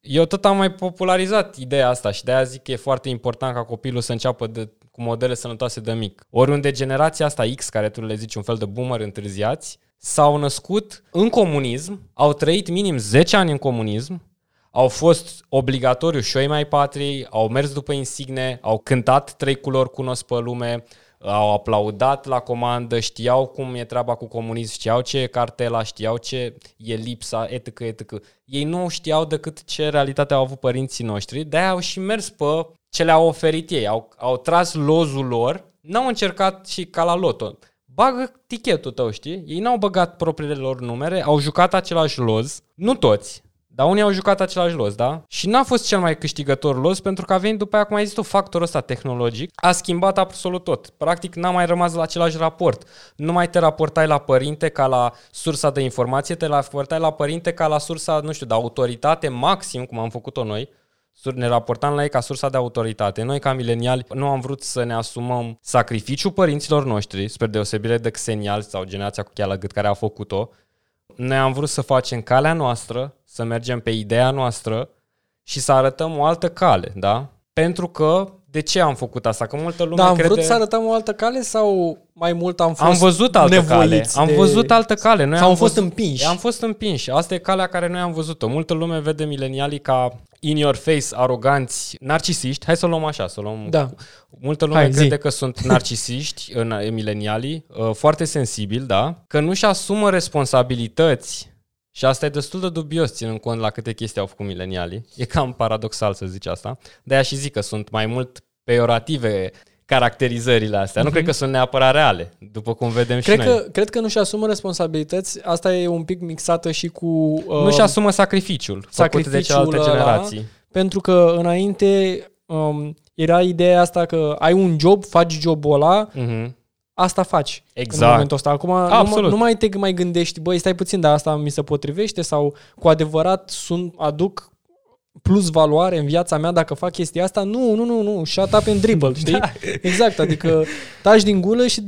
Eu tot am mai popularizat ideea asta și de-aia zic că e foarte important ca copilul să înceapă cu modele sănătoase de mic. Oriunde generația asta X, care tu le zici un fel de boomer întârziați, s-au născut în comunism, au trăit minim 10 ani în comunism, au fost obligatoriu șoi mai patriei, au mers după insigne, au cântat trei culori cunosc pe lume, au aplaudat la comandă, știau cum e treaba cu comunism, știau ce e cartela, știau ce e lipsa, etc. Ei nu știau decât ce realitate au avut părinții noștri, de-aia au și mers pe ce le-au oferit ei, au tras lozul lor, n-au încercat și ca la loto. Bagă tichetul tău, știi? Ei n-au băgat propriile lor numere, au jucat același loz, nu toți, dar unii au jucat același loz, da? Și n-a fost cel mai câștigător loz, pentru că a venit după aia, cum ai zis tu, factorul ăsta tehnologic, a schimbat absolut tot. Practic n-a mai rămas la același raport. Nu mai te raportai la părinte ca la sursa de informație, te raportai la părinte ca la sursa, nu știu, de autoritate maxim, cum am făcut-o noi. Ne raportam la ei ca sursa de autoritate. Noi, ca mileniali, nu am vrut să ne asumăm sacrificiul părinților noștri, spre deosebire de xeniali sau generația cu cheia la gât care a făcut-o. Noi am vrut să facem calea noastră, să mergem pe ideea noastră și să arătăm o altă cale, da? Pentru că, de ce am făcut asta? Că multă lume crede... Dar am vrut să arătăm o altă cale sau mai mult am fost nevoiți? Am văzut altă cale. Noi sau am fost împinși? Am fost împinși. Asta e calea care noi am văzut-o. Multă lume vede milenialii ca in your face, aroganți, narcisiști. Hai să o luăm așa, să o luăm... Da. Multă lume crede că sunt narcisiști, milenialii, foarte sensibili, da? Că nu-și asumă responsabilități. Și asta e destul de dubios, ținând cont la câte chestii au făcut milenialii. E cam paradoxal să zici asta. De-aia și zic că sunt mai mult peiorative caracterizările astea. Nu cred că sunt neapărat reale, după cum vedem și noi. Cred că nu-și asumă responsabilități. Asta e un pic mixată și cu... nu-și asumă sacrificiul făcut de cealaltă generații. Pentru că înainte era ideea asta că ai un job, faci jobul ăla... Asta faci în momentul ăsta. Acum nu mai te mai gândești, băi, stai puțin, dar asta mi se potrivește sau cu adevărat aduc plus valoare în viața mea dacă fac chestia asta. Nu, shut up and dribble, știi? Da. Exact, adică taci din gulă și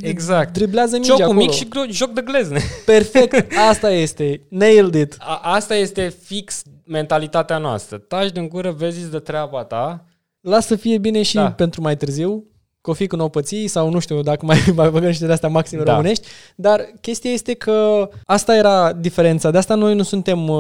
driblează mingea acolo. Jocul mic și joc de glezne. Perfect, asta este, nailed it. Asta este fix mentalitatea noastră. Taci din gură, vezi de treaba ta. Lasă să fie bine și pentru mai târziu. că o fi când o pății sau nu știu dacă mai băgăm niște de astea maxim românești, dar chestia este că asta era diferența, de asta noi nu suntem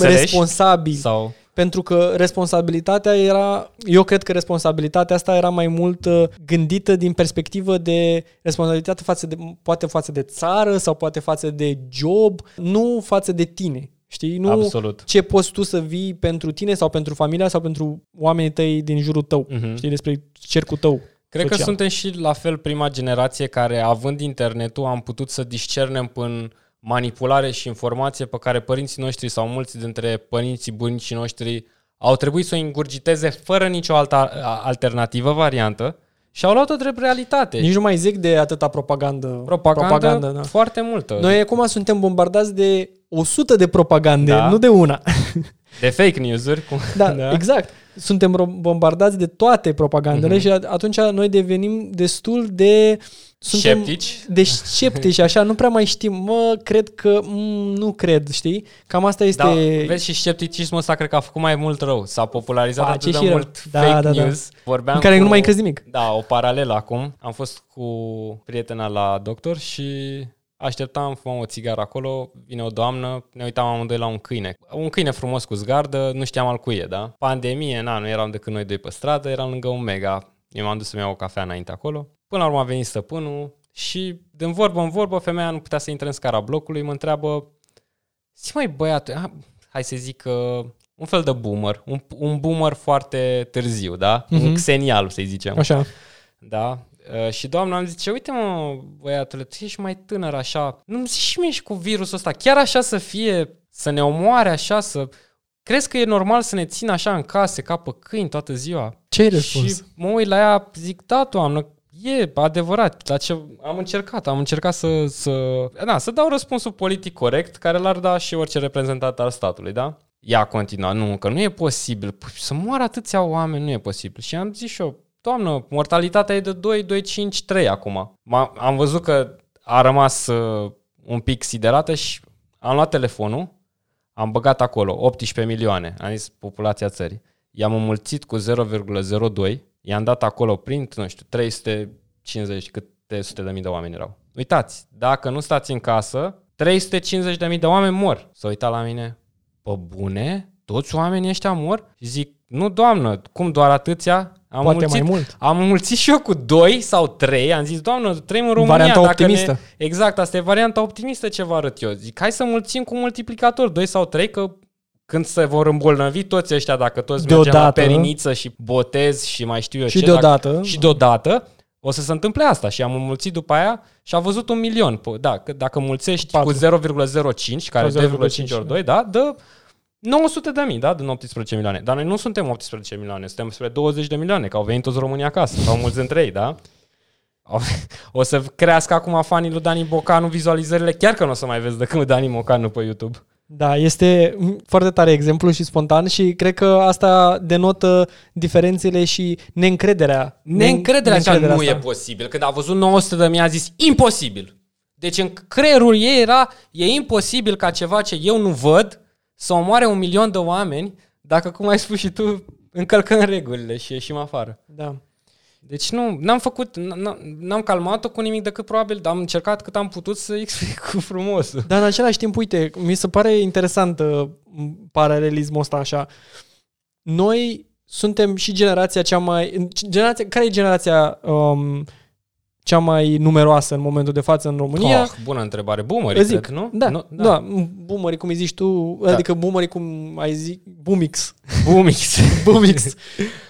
responsabili. Sau... Pentru că responsabilitatea era, eu cred că responsabilitatea asta era mai mult gândită din perspectivă de responsabilitate față de țară sau poate față de job, nu față de tine. Știi? Nu Absolut. Ce poți tu să vii pentru tine sau pentru familia sau pentru oamenii tăi din jurul tău. Uh-huh. Știi? Despre cercul tău. Cred social. Că suntem și la fel prima generație care, având internetul, am putut să discernem până manipulare și informație pe care părinții noștri sau mulți dintre părinții bunicii noștri au trebuit să o ingurgiteze fără nicio altă alternativă variantă și au luat-o drept realitate. Nici nu mai zic de atâta propagandă. Propagandă foarte multă. Noi acum suntem bombardați de 100 de propagande, nu de una. De fake news-uri. Exact. Suntem bombardați de toate propagandele și atunci noi devenim destul de... sceptici, așa, nu prea mai știm, nu cred, știi? Cam asta este... Da, vezi, și scepticismul ăsta cred că a făcut mai mult rău, s-a popularizat atât de mult fake news. Vorbeam în care nu mai crezi nimic. Da, o paralelă acum, am fost cu prietena la doctor și... Așteptam, fumam o țigară acolo, vine o doamnă, ne uitam amândoi la un câine. Un câine frumos cu zgardă, nu știam al cui e, da? Pandemie, nu eram decât noi doi pe stradă, eram lângă un Mega. Eu m-am dus să-mi iau o cafea înainte acolo. Până la urmă a venit stăpânul și din vorbă în vorbă, femeia nu putea să intre în scara blocului, mă întreabă, zic, mai băiatul, hai să zic un fel de boomer, un boomer foarte târziu, da? Mm-hmm. Un xenial, să-i zicem. Așa. Da? Și doamna îmi zice, uite mă băiatule, tu ești mai tânăr așa, nu-mi zici și mie și cu virusul ăsta, chiar așa să fie, să ne omoare așa, să... Crezi că e normal să ne țină așa în case, ca pe câini toată ziua? Ce-i răspuns? Și mă uit la ea, zic, da doamnă, e adevărat, dar ce... am încercat să dau răspunsul politic corect, care l-ar da și orice reprezentant al statului, da? Ea a continuat, că nu e posibil, să moară atâția oameni, nu e posibil. Și am zis și eu, doamnă, mortalitatea e de 2,5-3 acum. Am văzut că a rămas un pic siderată și am luat telefonul, am băgat acolo 18 milioane, am zis populația țării. I-am înmulțit cu 0,02, i-am dat acolo print, 350 câte sute de mii de oameni erau. Uitați, dacă nu stați în casă, 350 de mii de oameni mor. S-a uitat la mine, pă bune, toți oamenii ăștia mor? Zic, nu doamnă, cum doar atâția? Am mulțit și eu cu 2 sau 3, am zis, doamnă, trăim în România. Varianta optimistă. Exact, asta e varianta optimistă ce vă arăt eu. Zic, hai să mulțim cu multiplicator 2 sau 3, că când se vor îmbolnăvi toți ăștia, dacă toți mergem la periniță și botez și mai știu eu și ce. Deodată o să se întâmple asta. Și am înmulțit după aia și a văzut 1 milion. Da, că dacă mulțești 4. Cu 0,05, care e 0,5 ori 2, da, dă... 900 de mii, da? Din 18 milioane. Dar noi nu suntem 18 milioane, suntem spre 20 de milioane, că au venit toți românii acasă, sau mulți dintre ei, da? O să crească acum fanii lui Dani Mocanu vizualizările, chiar că nu o să mai vezi decât Dani Mocanu pe YouTube. Da, este foarte tare exemplu și spontan și cred că asta denotă diferențele și neîncrederea. Neîncrederea asta. Nu e posibil. Când a văzut 900 de mii a zis imposibil. Deci în creierul ei era, e imposibil ca ceva ce eu nu văd să omoare 1 milion de oameni, dacă, cum ai spus și tu, încălcăm regulile și ieșim afară. Da. Deci n-am calmat-o cu nimic decât probabil, dar am încercat cât am putut să explic cu frumos. Dar în același timp, uite, mi se pare interesant paralelismul ăsta așa. Noi suntem și generația cea mai... care e generația... cea mai numeroasă în momentul de față în România. Bună întrebare. Boomerii, cred, nu? Da. Boomerii, cum îi zici tu, adică boomerii, cum ai zis, Boomix.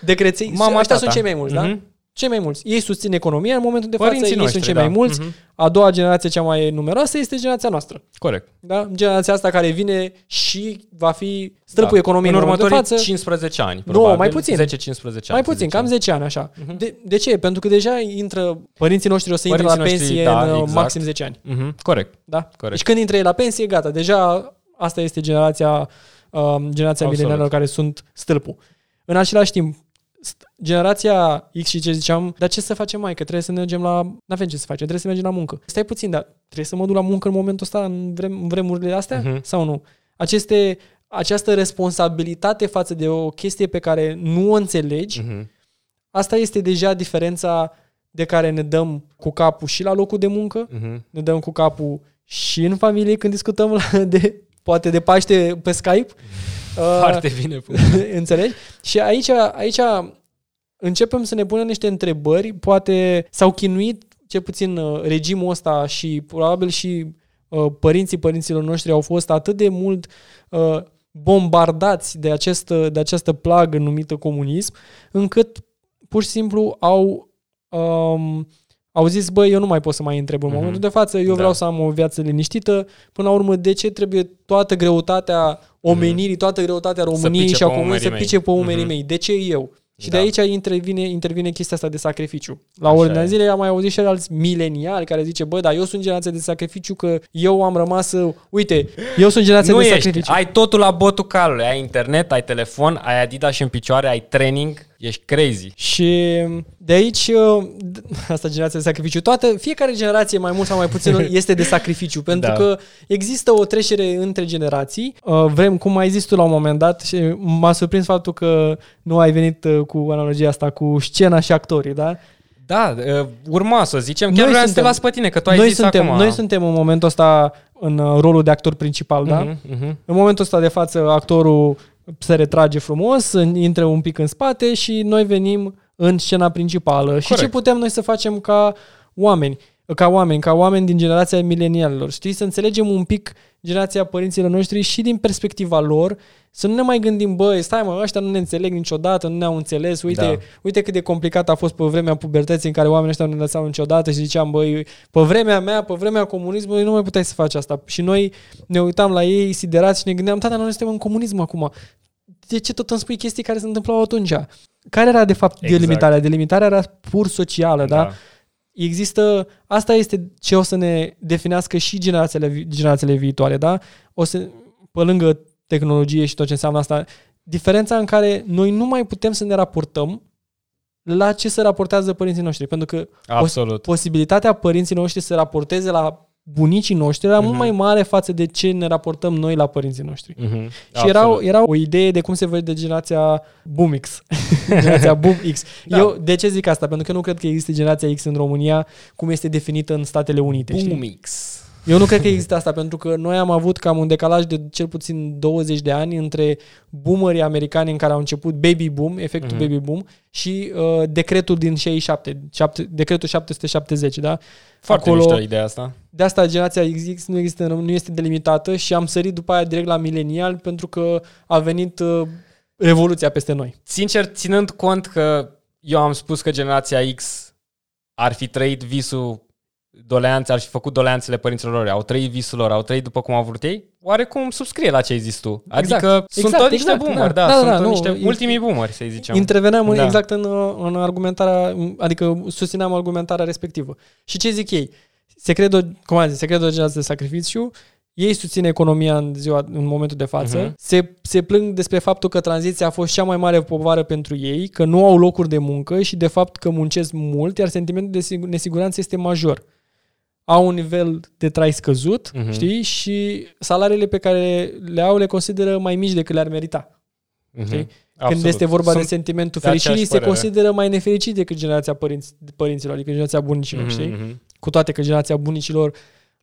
De creței. Mama, ăștia sunt cei mai mulți, da? Cei mai mulți. Ei susțin economia în momentul de față, ei sunt cei mai mulți. A doua generație cea mai numeroasă este generația noastră. Corect. Da? Generația asta care vine și va fi stâlpul economiei în următorii 15 ani, probabil. Nu, mai puțin. 10-15 ani. Mai puțin, cam 10 ani, așa. De ce? Pentru că deja intră părinții noștri o să intre la pensie, maxim 10 ani. Corect. Da? Corect. Deci când intră ei la pensie, gata. Deja asta este generația milenialilor care sunt stâlpul. În același timp, generația X și ce ziceam, dar ce să facem mai? Că trebuie să ne mergem la... N-avem ce să facem, trebuie să mergem la muncă. Stai puțin, dar trebuie să mă duc la muncă în momentul ăsta, în vremurile astea? Sau nu? Această responsabilitate față de o chestie pe care nu o înțelegi, asta este deja diferența de care ne dăm cu capul și la locul de muncă, ne dăm cu capul și în familie când discutăm de, poate de Paște pe Skype. Foarte bine. Înțelegi? Și aici începem să ne punem niște întrebări, poate s-au chinuit cel puțin regimul ăsta și probabil și părinții părinților noștri au fost atât de mult bombardați de această plagă numită comunism, încât pur și simplu au zis, bă, eu nu mai pot să mai întreb în momentul de față, eu vreau să am o viață liniștită, până la urmă, de ce trebuie toată greutatea omenirii, toată greutatea României și a comunii să pice pe umerii mei? De ce eu? Și de aici intervine chestia asta de sacrificiu. La ordinea zilei am mai auzit și alți mileniali care zice, bă, dar eu sunt generația de sacrificiu că eu am rămas... Uite, eu sunt generația de sacrificiu. Ai totul la botul calului. Ai internet, ai telefon, ai Adidas în picioare, ai training. Ești crazy. Și de aici, asta generația de sacrificiu. Fiecare generație, mai mult sau mai puțin, este de sacrificiu. Pentru că există o trecere între generații. Vrem, cum ai zis tu la un moment dat, și m-a surprins faptul că nu ai venit cu analogia asta, cu scena și actorii, da? Da, urma să zicem. Chiar vreau să te las pe tine, că tu ai zis acum. Noi suntem în momentul ăsta în rolul de actor principal, da? În momentul ăsta de față, actorul se retrage frumos, intră un pic în spate și noi venim în scena principală. Corect. Și ce putem noi să facem ca oameni din generația milenialilor, știi? Să înțelegem un pic generația părinților noștri și din perspectiva lor, să nu ne mai gândim, bă, stai mă, ăștia nu ne înțeleg niciodată, nu ne-au înțeles, uite cât de complicat a fost pe vremea pubertății în care oamenii ăștia nu ne lăsau niciodată și ziceam, bă, pe vremea mea, pe vremea comunismului nu mai puteai să faci asta. Și noi ne uitam la ei siderați și ne gândeam, tata, noi suntem în comunism acum. De ce tot îmi spui chestii care se întâmplau atunci? Care era de fapt delimitarea? Delimitarea era pur socială, da? Există, asta este ce o să ne definească și generațiile viitoare, da? Pe lângă tehnologie și tot ce înseamnă asta, diferența în care noi nu mai putem să ne raportăm la ce se raportează părinții noștri, pentru că posibilitatea părinții noștri să raporteze la bunicii noștri era mult mai mare față de ce ne raportăm noi la părinții noștri. Și era o idee de cum se vede generația Boom X. Generația Boom X. Eu de ce zic asta? Pentru că eu nu cred că există generația X în România cum este definită în Statele Unite. Boom X. Eu nu cred că există asta, pentru că noi am avut cam un decalaj de cel puțin 20 de ani între boomerii americani în care au început baby boom, efectul baby boom și decretul din 67, decretul 770, da? Foarte mișto ideea asta. De asta generația X nu este delimitată și am sărit după aia direct la milenial pentru că a venit revoluția peste noi. Sincer, ținând cont că eu am spus că generația X ar fi trăit visul doleanțe, ar fi făcut doleanțele părinților lor, au trăit visul lor, au trăit după cum au vrut ei, oarecum subscrie la ce ai zis tu. Adică sunt tot niște boomeri, ultimii boomeri, să-i zicem. Interveneam exact în argumentarea, adică susțineam argumentarea respectivă. Și ce zic ei? Se crede o generație de sacrificiu, ei susțin economia în momentul de față, se plâng despre faptul că tranziția a fost cea mai mare povară pentru ei, că nu au locuri de muncă și de fapt că muncesc mult, iar sentimentul de nesiguranță este major. Au un nivel de trai scăzut, știi? Și salariile pe care le au le consideră mai mici decât le-ar merita. Știi? Când este vorba de sentimentul fericirii, se consideră mai nefericit decât generația părinților, adică generația bunicilor, știi? Cu toate că generația bunicilor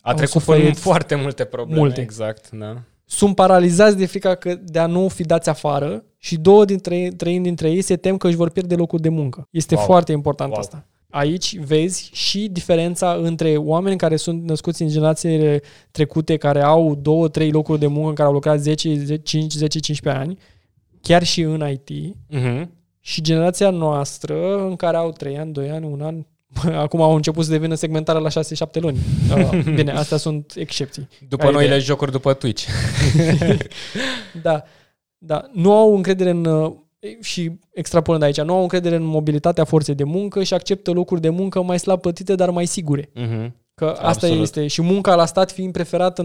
a trecut prin foarte multe probleme. Exact, da. Sunt paralizați de frica de a nu fi dați afară și trei dintre ei se tem că își vor pierde locul de muncă. Este foarte important asta. Aici vezi și diferența între oameni care sunt născuți în generațiile trecute, care au 2-3 locuri de muncă, în care au lucrat 10-15 ani, chiar și în IT, și generația noastră în care au 3 ani, 2 ani, 1 an. Acum au început să devină segmentare la 6-7 luni. Bine, astea sunt excepții. După noile jocuri, după Twitch. Da. Nu au încredere în... Și extrapolând aici, nu au încredere în mobilitatea forței de muncă și acceptă locuri de muncă mai slab plătite, dar mai sigure. Că asta este. Și munca la stat fiind preferată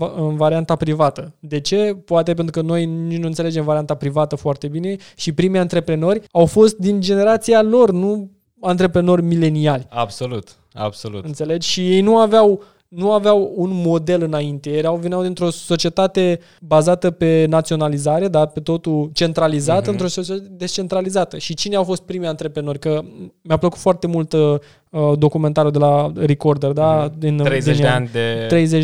în varianta privată. De ce? Poate pentru că noi nu înțelegem varianta privată foarte bine și primii antreprenori au fost din generația lor, nu antreprenori mileniali. Absolut. Înțelegi? Și ei nu aveau nu aveau un model înainte. Veneau dintr-o societate bazată pe naționalizare, dar pe totul centralizată, într-o societate descentralizată. Și cine au fost primii antreprenori? Că mi-a plăcut foarte mult documentarul de la Recorder, da? Din 30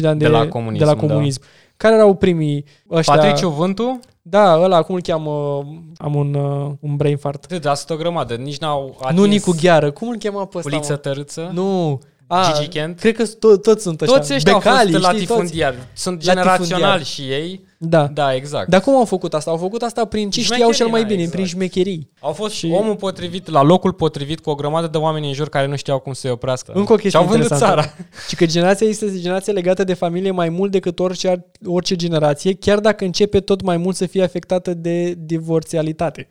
de ani de la comunism. Da. Care erau primii ăștia? Patriciu Vântu? Da, ăla, cum îl cheamă? Am un brain fart. De asta o grămadă, nici n-au atins. Nu, Nicu Gheară, cum îl chema pe ăsta? Puliță Tărâță? Nu. Gigi Kent. Cred că toți sunt ăștia. Toți ăștia Becali, au fost latifundiari. Sunt generaționali și ei. Da. Da, exact. Dar cum au făcut asta? Au făcut asta prin ce știau cel mai bine, exact. Prin șmecherii. Au fost și omul potrivit, la locul potrivit, cu o grămadă de oameni în jur care nu știau cum să-i oprească. Încă o chestie interesantă. Și-au vândut țara. Și că generația este generație legată de familie mai mult decât orice generație, chiar dacă începe tot mai mult să fie afectată de divorțialitate.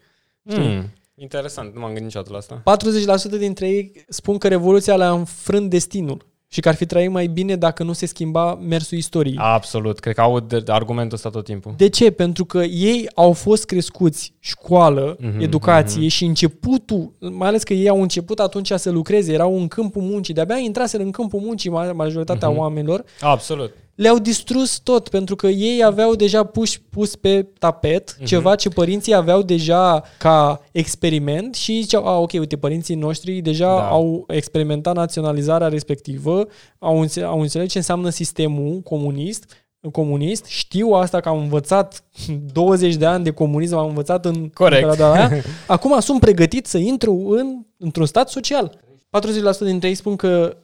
Interesant, nu m-am gândit niciodată la asta. 40% dintre ei spun că Revoluția le-a înfrânt destinul și că ar fi trăit mai bine dacă nu se schimba mersul istoriei. Absolut, cred că aud argumentul ăsta tot timpul. De ce? Pentru că ei au fost crescuți școală, educație și începutul, mai ales că ei au început atunci să lucreze, erau în câmpul muncii, de-abia intraseră în câmpul muncii majoritatea oamenilor. Absolut. Le-au distrus tot, pentru că ei aveau deja pus pe tapet ceva ce părinții aveau deja ca experiment și ziceau, ok, uite, părinții noștri deja au experimentat naționalizarea respectivă, au înțeles ce înseamnă sistemul comunist, știu asta că am învățat 20 de ani de comunism, am învățat în... Corect. Acum sunt pregătit să intru într-un stat social. 40% dintre ei spun că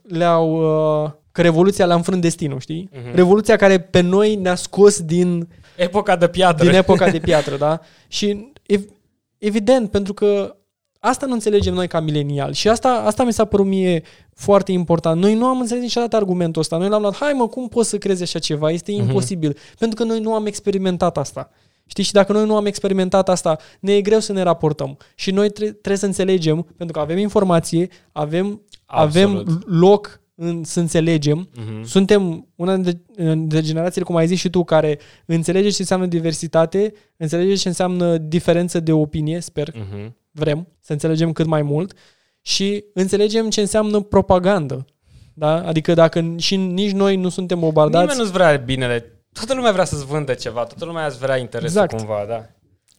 că Revoluția le-a înfrânt destinul, știi? Revoluția care pe noi ne-a scos din... Epoca de piatră. Din epoca de piatră, da? Și evident, pentru că asta nu înțelegem noi ca mileniali. Și asta mi s-a părut mie foarte important. Noi nu am înțeles niciodată argumentul ăsta. Noi l-am luat, hai mă, cum poți să crezi așa ceva? Este imposibil. Pentru că noi nu am experimentat asta. Știi? Și dacă noi nu am experimentat asta, ne e greu să ne raportăm. Și noi trebuie să înțelegem, pentru că avem informație, avem loc să înțelegem. Suntem una de generațiile, cum ai zis și tu, care înțelege ce înseamnă diversitate, înțelege ce înseamnă diferență de opinie, sper, vrem să înțelegem cât mai mult și înțelegem ce înseamnă propagandă. Da? Adică dacă și nici noi nu suntem bombardați... Nimeni nu-ți vrea binele, toată lumea vrea să-ți vândă ceva, toată lumea îți vrea interesul cumva, da.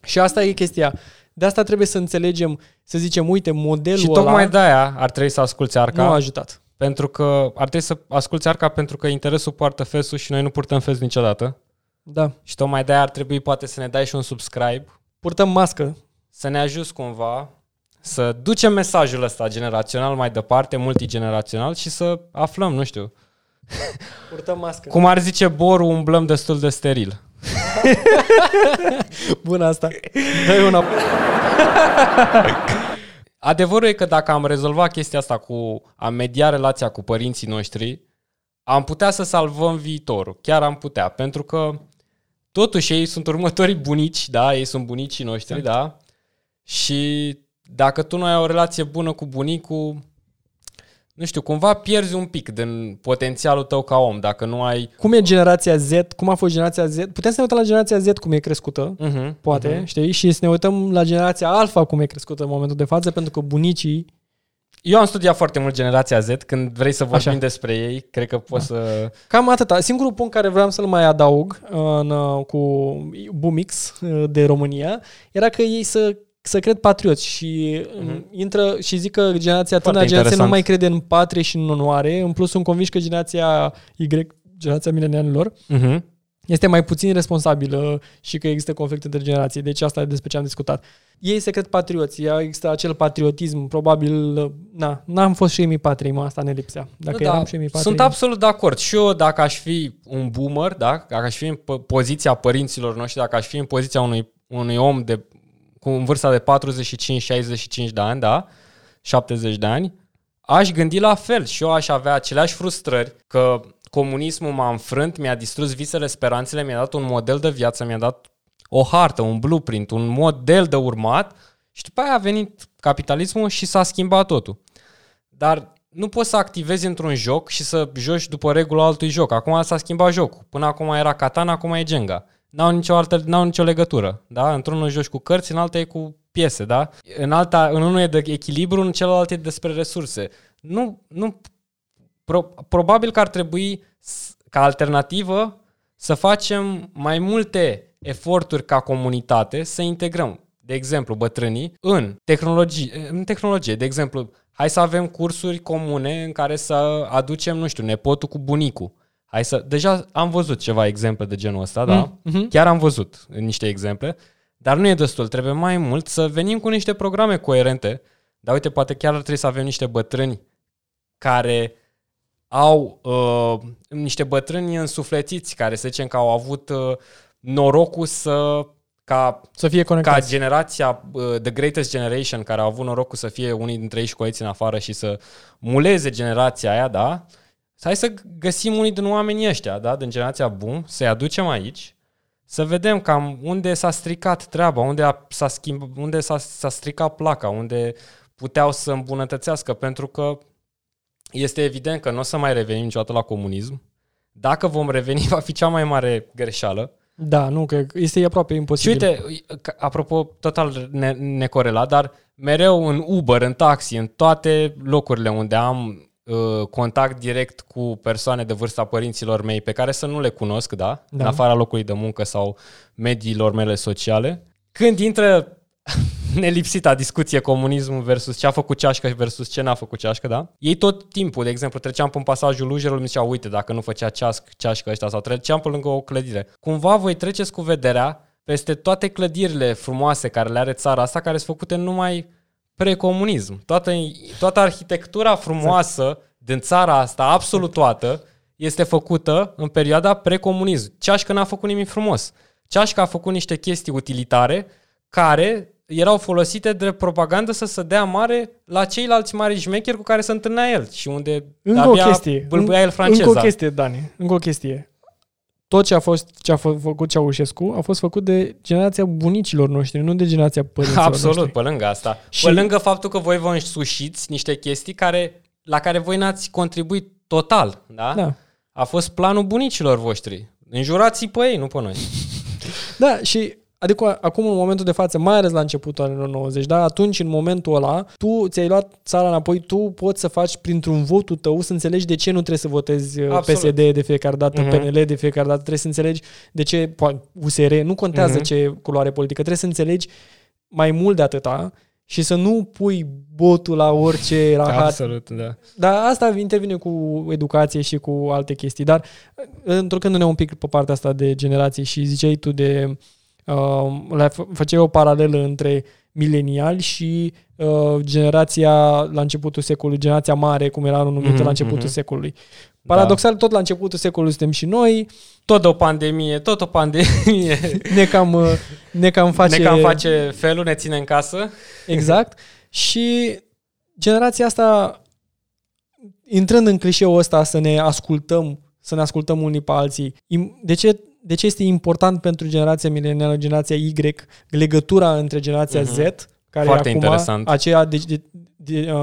Și asta e chestia. De asta trebuie să înțelegem, să zicem, uite, modelul ăla... Și tocmai ăla, de-aia ar trebui să asculți ARCA. Nu a ajutat. Pentru că ar trebui să asculți ARCA pentru că interesul poartă fesul și noi nu purtăm fes niciodată. Da. Și tocmai de-aia ar trebui poate să ne dai și un subscribe. Purtăm mască. Să ne ajuți cumva să ducem mesajul ăsta generațional mai departe, multigenerațional și să aflăm, nu știu. Purtăm mască. Cum ar zice Boru, umblăm destul de steril. Bună asta. Dă-i una. Adevărul e că dacă am rezolvat chestia asta am mediat relația cu părinții noștri, am putea să salvăm viitorul. Chiar am putea, pentru că totuși ei sunt următorii bunici, da? Ei sunt bunicii noștri, da? Și dacă tu nu ai o relație bună cu bunicul, nu știu, cumva pierzi un pic din potențialul tău ca om, dacă nu ai... Cum e generația Z? Cum a fost generația Z? Putem să ne uităm la generația Z cum e crescută, poate, știi? Și să ne uităm la generația Alpha cum e crescută în momentul de față, pentru că bunicii... Eu am studiat foarte mult generația Z, când vrei să vorbim despre ei, cred că poți să... Cam atâta. Singurul punct care vreau să-l mai adaug cu Boomix de România era că ei să cred patrioți și intră și zic că generația tânără, generația nu mai crede în patrie și în onoare. În plus sunt convins că generația Y, generația milenialilor, este mai puțin responsabilă și că există conflicte între generații. Deci asta e despre ce am discutat. Ei se cred patrioți, există acel patriotism, probabil, n-am fost și mi patrie, asta ne lipsea. Dacă eram și mi patrie. Sunt absolut de acord. Și eu, dacă aș fi un boomer, dacă aș fi în poziția părinților noștri, dacă aș fi în poziția unui om de în vârsta de 45-65 de ani, 70 de ani, aș gândi la fel și eu aș avea aceleași frustrări că comunismul m-a înfrânt, mi-a distrus visele, speranțele, mi-a dat un model de viață, mi-a dat o hartă, un blueprint, un model de urmat și după aia a venit capitalismul și s-a schimbat totul. Dar nu poți să activezi într-un joc și să joci după regula altui joc. Acum s-a schimbat jocul. Până acum era Catan, acum e Jenga. N-au nicio legătură, da? Într-unul joci cu cărți, în alta e cu piese, da? În unul e de echilibru, în celălalt e despre resurse. Nu Probabil că ar trebui ca alternativă să facem mai multe eforturi ca comunitate să integrăm, de exemplu, bătrânii în tehnologie. De exemplu, hai să avem cursuri comune în care să aducem, nu știu, nepotul cu bunicul. Deja am văzut ceva exemple de genul ăsta, da? Mm-hmm. Chiar am văzut niște exemple, dar nu e destul. Trebuie mai mult să venim cu niște programe coerente. Dar uite, poate chiar trebuie să avem niște bătrâni care au niște bătrâni însuflețiți, care să zicem că au avut norocul să fie conectați. Ca generația, the greatest generation, care au avut norocul să fie unii dintre ei școleți în afară și să muleze generația aia, da? Hai să găsim unii din oamenii ăștia, da? Din generația boom, să-i aducem aici, să vedem cam unde s-a stricat treaba, unde s-a stricat placa, unde puteau să îmbunătățească, pentru că este evident că nu o să mai revenim niciodată la comunism. Dacă vom reveni, va fi cea mai mare greșeală. Da, nu, că este aproape imposibil. Și uite, apropo, total necorelat, dar mereu în Uber, în taxi, în toate locurile unde am contact direct cu persoane de vârsta părinților mei, pe care să nu le cunosc, da? În afara locului de muncă sau mediilor mele sociale, când intră nelipsita discuție comunismul versus ce a făcut Ceașcă versus ce n-a făcut Ceașcă, da? Ei tot timpul, de exemplu, treceam pe pasajul Lujerului, mi zicea, uite, dacă nu făcea Ceașcă ăștia, sau treceam pe lângă o clădire. Cumva voi treceți cu vederea peste toate clădirile frumoase care le are țara asta, care sunt făcute numai precomunism. Toată arhitectura frumoasă din țara asta, absolut toată, este făcută în perioada precomunism. Ceașcă n-a făcut nimic frumos. Ceașcă a făcut niște chestii utilitare care erau folosite de propagandă să se dea mare la ceilalți mari șmecheri cu care se întâlnea el și unde abia bâlbâia el franceza. Încă o chestie, Dani, încă o chestie. Tot ce a făcut Ceaușescu a fost făcut de generația bunicilor noștri, nu de generația părinților noștri. Pe lângă asta. Și pe lângă faptul că voi vă însușiți niște chestii la care voi n-ați contribuit total, da? Da. A fost planul bunicilor voștri. Înjurați-i pe ei, nu pe noi. Da, și adică acum în momentul de față, mai ales la începutul anilor 90, da? Atunci, în momentul ăla, tu ți-ai luat țara înapoi, tu poți să faci printr-un votul tău să înțelegi de ce nu trebuie să votezi PSD de fiecare dată, PNL de fiecare dată, trebuie să înțelegi de ce USR, nu contează ce culoare politică, trebuie să înțelegi mai mult de atâta și să nu pui botul la orice rahat. Absolut, da. Dar asta intervine cu educație și cu alte chestii, dar întorcându-ne un pic pe partea asta de generații și ziceai tu de făceai o paralelă între mileniali și generația la începutul secolului, generația mare, cum era numită la începutul secolului. Paradoxal, tot la începutul secolului suntem și noi. Tot o pandemie. Ne cam face felul, ne ține în casă. Exact. Și generația asta, intrând în clișeul ăsta să ne ascultăm unii pe alții, de ce este important pentru generația milenială, generația Y, legătura între generația Z, care foarte e acum interesant, aceea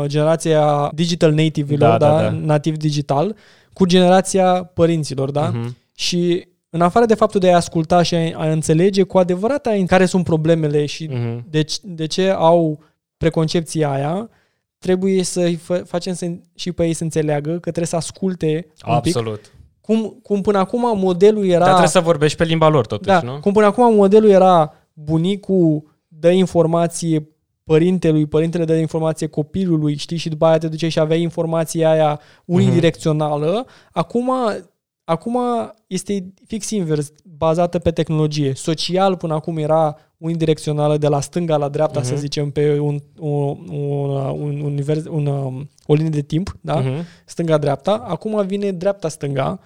generația digital native-ilor, da? Nativ digital, cu generația părinților, da? Și în afară de faptul de a asculta și a înțelege cu adevărat care sunt problemele și de ce au preconcepția aia, trebuie să-i facem și pe ei să înțeleagă că trebuie să asculte un pic. Cum până acum modelul era... Dar trebuie să vorbești pe limba lor totuși, da, nu? Cum până acum modelul era bunicul dă informație părintelui, părintele dă informație copilului, știi, și după aia te duceai și aveai informația aia unidirecțională. Acum este fix invers, bazată pe tehnologie. Social până acum era unidirecțională de la stânga la dreapta, să zicem, pe o linie de timp, da? Stânga-dreapta. Acum vine dreapta-stânga,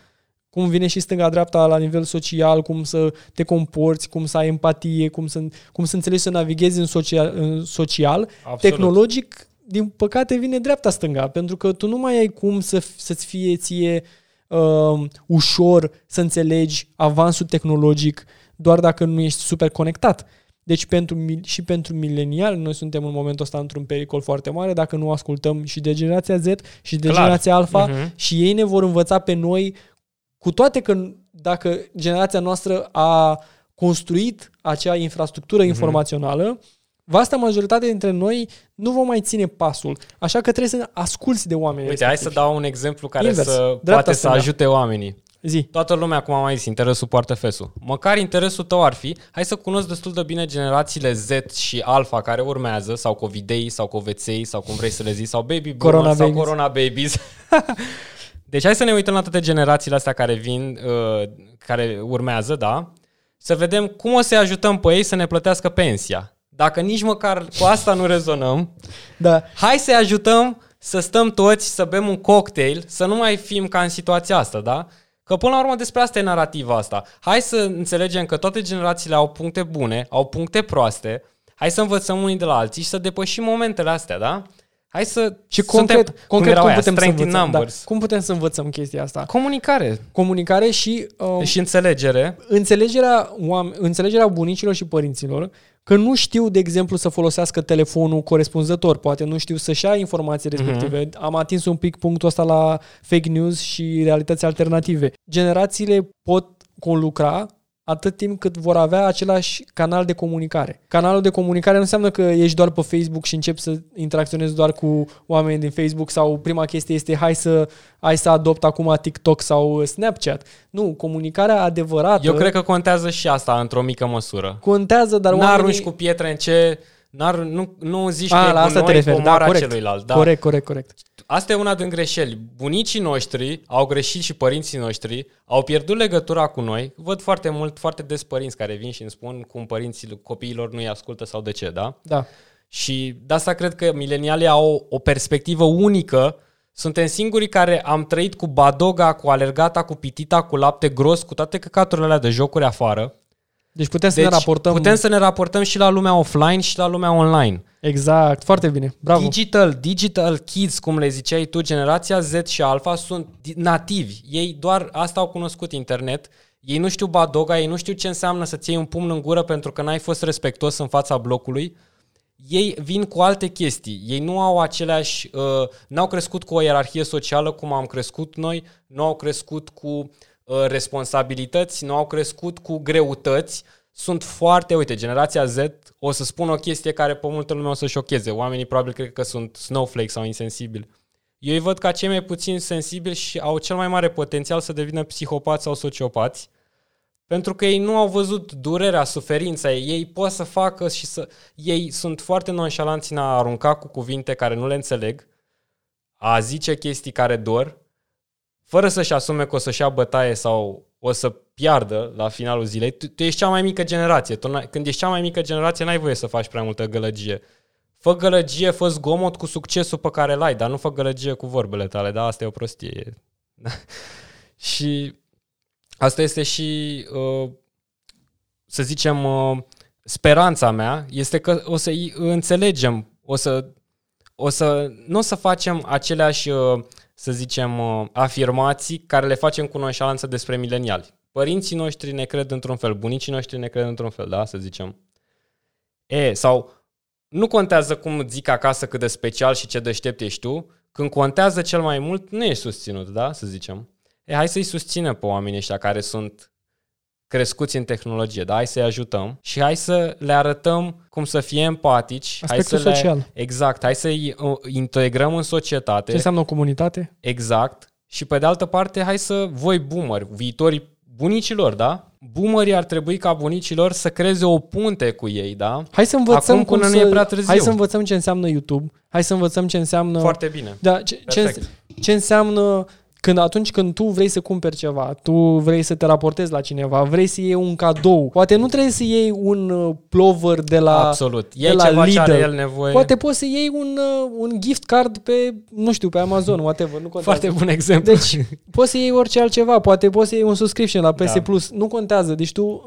cum vine și stânga-dreapta la nivel social, cum să te comporți, cum să ai empatie, cum să înțelegi să navighezi în social. Absolut. Tehnologic, din păcate, vine dreapta-stânga, pentru că tu nu mai ai cum să-ți fie ție ușor să înțelegi avansul tehnologic doar dacă nu ești super conectat. Deci și pentru milenial noi suntem în momentul ăsta într-un pericol foarte mare dacă nu ascultăm și de generația Z și de generația Alpha și ei ne vor învăța pe noi, cu toate că dacă generația noastră a construit acea infrastructură informațională, vasta majoritate dintre noi nu vom mai ține pasul, așa că trebuie să asculți de oameni. Uite, hai să dau un exemplu care să poate să ajute oamenii. Zi. Toată lumea, acum am mai zis, interesul poartă fesul. Măcar interesul tău ar fi, hai să cunosc destul de bine generațiile Z și Alpha care urmează, sau covidei, sau coveței, sau cum vrei să le zici, sau baby boomers, sau corona babies. Deci hai să ne uităm la toate generațiile astea care vin, care urmează, da? Să vedem cum o să ajutăm pe ei să ne plătească pensia. Dacă nici măcar cu asta nu rezonăm, da, hai să-i ajutăm să stăm toți, să bem un cocktail, să nu mai fim ca în situația asta, da? Că până la urmă despre asta e narativa asta. Hai să înțelegem că toate generațiile au puncte bune, au puncte proaste, hai să învățăm unii de la alții și să depășim momentele astea, da? Hai să... Și concret cum putem să învățăm? Da. Cum putem să învățăm chestia asta? Comunicare. Comunicare și înțelegere. Înțelegerea bunicilor și părinților că nu știu, de exemplu, să folosească telefonul corespunzător. Poate nu știu să-și ia informații respective. Mm-hmm. Am atins un pic punctul ăsta la fake news și realități alternative. Generațiile pot conlucra atât timp cât vor avea același canal de comunicare. Canalul de comunicare nu înseamnă că ești doar pe Facebook și începi să interacționezi doar cu oameni din Facebook sau prima chestie este hai să adopt acum TikTok sau Snapchat. Nu, comunicarea adevărată... Eu cred că contează și asta într-o mică măsură. Contează, dar oamenii... N-arunci cu pietre în ce... Nu zici că e cu noi, comoara celuilalt. Da. Corect. Asta e una din greșeli. Bunicii noștri au greșit și părinții noștri au pierdut legătura cu noi. Văd foarte des părinți care vin și îmi spun cum părinții copiilor nu-i ascultă sau de ce, da? Da. Și de asta cred că milenialii au o perspectivă unică. Suntem singurii care am trăit cu badoga, cu alergata, cu pitita, cu lapte gros, cu toate căcaturile alea de jocuri afară. Deci putem să ne raportăm și la lumea offline și la lumea online. Exact, foarte bine, bravo. Digital kids, cum le ziceai tu, generația Z și Alpha sunt nativi. Ei doar asta au cunoscut internet. Ei nu știu badoga, ei nu știu ce înseamnă să-ți iei un pumn în gură pentru că n-ai fost respectuos în fața blocului. Ei vin cu alte chestii. Ei nu au aceleași... n-au crescut cu o ierarhie socială cum am crescut noi, nu au crescut cu... responsabilități, nu au crescut cu greutăți, sunt foarte... Uite, generația Z, o să spun o chestie care pe multă lume o să șocheze. Oamenii probabil cred că sunt snowflake sau insensibili. Eu îi văd ca cei mai puțin sensibili și au cel mai mare potențial să devină psihopați sau sociopați, pentru că ei nu au văzut durerea, suferința. Ei pot să facă și să... Ei sunt foarte nonșalanți în a arunca cu cuvinte care nu le înțeleg, a zice chestii care dor, fără să-și asume că o să-și ia bătaie sau o să piardă la finalul zilei. Tu ești cea mai mică generație. Când ești cea mai mică generație, n-ai voie să faci prea multă gălăgie. Fă gălăgie, fă zgomot cu succesul pe care l-ai, dar nu fă gălăgie cu vorbele tale. Da, asta e o prostie. Și asta este și, să zicem, speranța mea este că o să înțelegem, nu o să facem aceleași... să zicem, afirmații care le facem cu nonșalanță despre mileniali. Părinții noștri ne cred într-un fel, bunicii noștri ne cred într-un fel, da, să zicem. Sau nu contează cum zic acasă cât de special și ce deștept ești tu, când contează cel mai mult, nu ești susținut, da, să zicem. Hai să-i susținem pe oamenii ăștia care sunt crescuți în tehnologie, da, hai să-i ajutăm și hai să le arătăm cum să fie empatici. Exact, hai să-i integrăm în societate. Ce înseamnă o comunitate? Exact. Și pe de altă parte, hai să voi boomeri, viitorii bunicilor, da? Boomerii ar trebui ca bunicilor să creeze o punte cu ei, da? Hai să învățăm acum, cum nu e prea târziu. Hai să învățăm ce înseamnă YouTube, hai să învățăm ce înseamnă... Foarte bine. Da, ce înseamnă... Atunci când tu vrei să cumperi ceva, tu vrei să te raportezi la cineva, vrei să iei un cadou, poate nu trebuie să iei un plover de la Absolut. Iei de la ceva Lidl. Ce are el nevoie. Poate poți să iei un gift card pe, nu știu, pe Amazon, whatever, nu contează. Foarte bun exemplu. Deci, poți să iei orice altceva, poate poți să iei un subscription la PS Plus, nu contează. Deci tu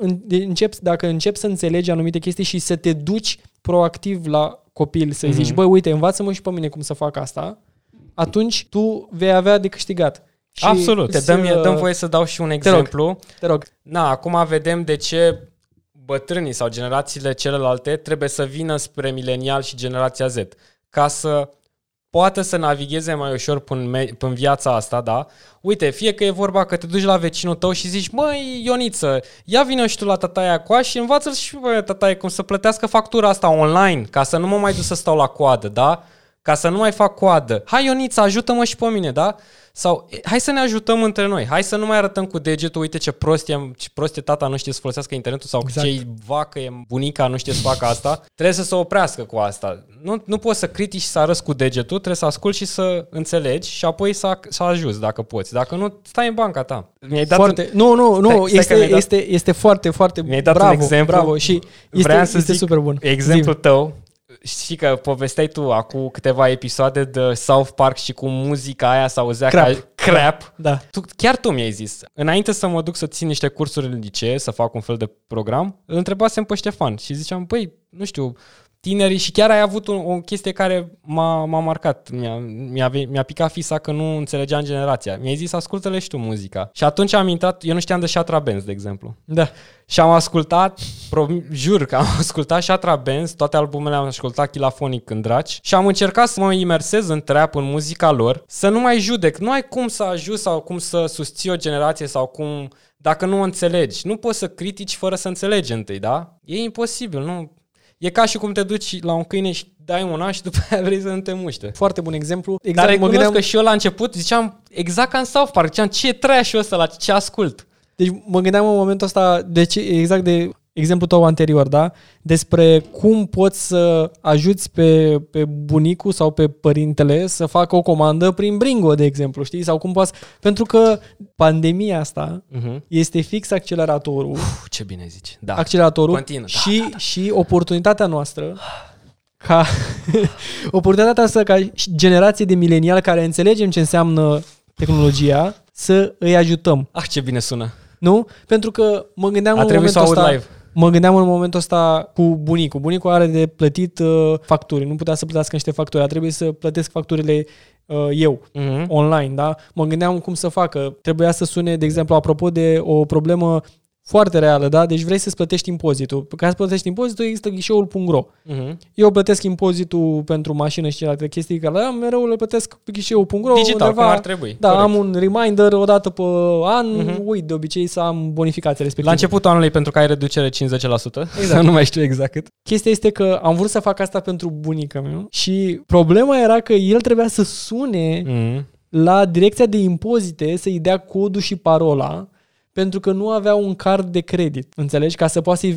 dacă începi să înțelegi anumite chestii și să te duci proactiv la copil, să-i zici, băi, uite, învață-mă și pe mine cum să fac asta. Atunci tu vei avea de câștigat. Și absolut. Dăm voie să dau și un exemplu. Te rog. Na, acum vedem de ce bătrânii sau generațiile celelalte trebuie să vină spre milenial și generația Z. Ca să poată să navigheze mai ușor până viața asta, da? Uite, fie că e vorba că te duci la vecinul tău și zici, măi, Ioniță, ia vină și tu la tătaia coa și învață-l și pe tătaie cum să plătească factura asta online, ca să nu mă mai duc să stau la coadă, da? Ca să nu mai fac coadă. Hai, Ioniță, ajută-mă și pe mine, da? Sau hai să ne ajutăm între noi, hai să nu mai arătăm cu degetul, uite ce prost e tata, nu știe să folosească internetul, sau exact. Ce vacă e bunica, nu știe să facă asta. Trebuie să se oprească cu asta. Nu poți să critici și să arăți cu degetul, trebuie să asculti și să înțelegi și apoi să ajuți dacă poți. Dacă nu, stai în banca ta. Mi-ai dat foarte... Nu, este foarte, foarte mi-ai dat bravo, un exemplu, bravo și este super bun. Exemplul tău. Știi că povesteai tu acum câteva episoade de South Park și cu muzica aia s-auzea crap. Da. Chiar tu mi-ai zis, înainte să mă duc să țin niște cursuri în licee, să fac un fel de program, îl întrebasem pe Ștefan și ziceam, băi, nu știu, tinerii, și chiar ai avut o chestie care m-a marcat, mi-a picat fisa că nu înțelegeam generația. Mi-ai zis, ascultă-le și tu muzica. Și atunci am intrat, eu nu știam de Șatra B.E.N.Z., de exemplu. Da. Și am ascultat, jur că am ascultat Șatra B.E.N.Z., toate albumele am ascultat chilafonic în draci și am încercat să mă imersez în trap, în muzica lor, să nu mai judec. Nu ai cum să ajut sau cum să susții o generație sau cum, dacă nu o înțelegi. Nu poți să critici fără să înțelegi întâi, da? E imposibil, nu... E ca și cum te duci la un câine și dai mâna și după aia vrei să nu te muște. Foarte bun exemplu. Exact. Dar recunosc că și eu la început ziceam exact ca în South Park. Ziceam, ce trash-ul ăsta, la ce ascult? Deci mă gândeam în momentul ăsta, exact de exemplul tău anterior, da? Despre cum poți să ajuți pe bunicul sau pe părintele să facă o comandă prin Bringo, de exemplu, știi? Sau cum poți... Pentru că pandemia asta este fix acceleratorul. Ce bine zici. Da. Acceleratorul. Continuă. Da. Și oportunitatea noastră ca... oportunitatea asta ca generație de mileniali care înțelegem ce înseamnă tehnologia să îi ajutăm. Ce bine sună. Nu? Pentru că mă gândeam în momentul ăsta... Mă gândeam în momentul ăsta cu bunicul. Bunicul are de plătit facturi. Nu putea să plătească niște facturi. A trebuit să plătesc facturile eu, online, da? Mă gândeam cum să facă. Trebuia să sune, de exemplu, apropo de o problemă foarte reală, da? Deci vrei să-ți plătești impozitul. Ca să plătești impozitul există ghișeoul.ro. Eu plătesc impozitul pentru mașină și celelalte chestii care le am, mereu le plătesc pe ghișeoul.ro. Digital, undeva, cum ar trebui. Da, corect. Am un reminder o dată pe an, uit de obicei să am bonificația respectivă. La începutul anului, pentru că ai reducere 50%, exact. Nu mai știu exact cât. Chestia este că am vrut să fac asta pentru bunica mea și problema era că el trebuia să sune la direcția de impozite să-i dea codul și parola, pentru că nu avea un card de credit, înțelegi? Ca să poată să-i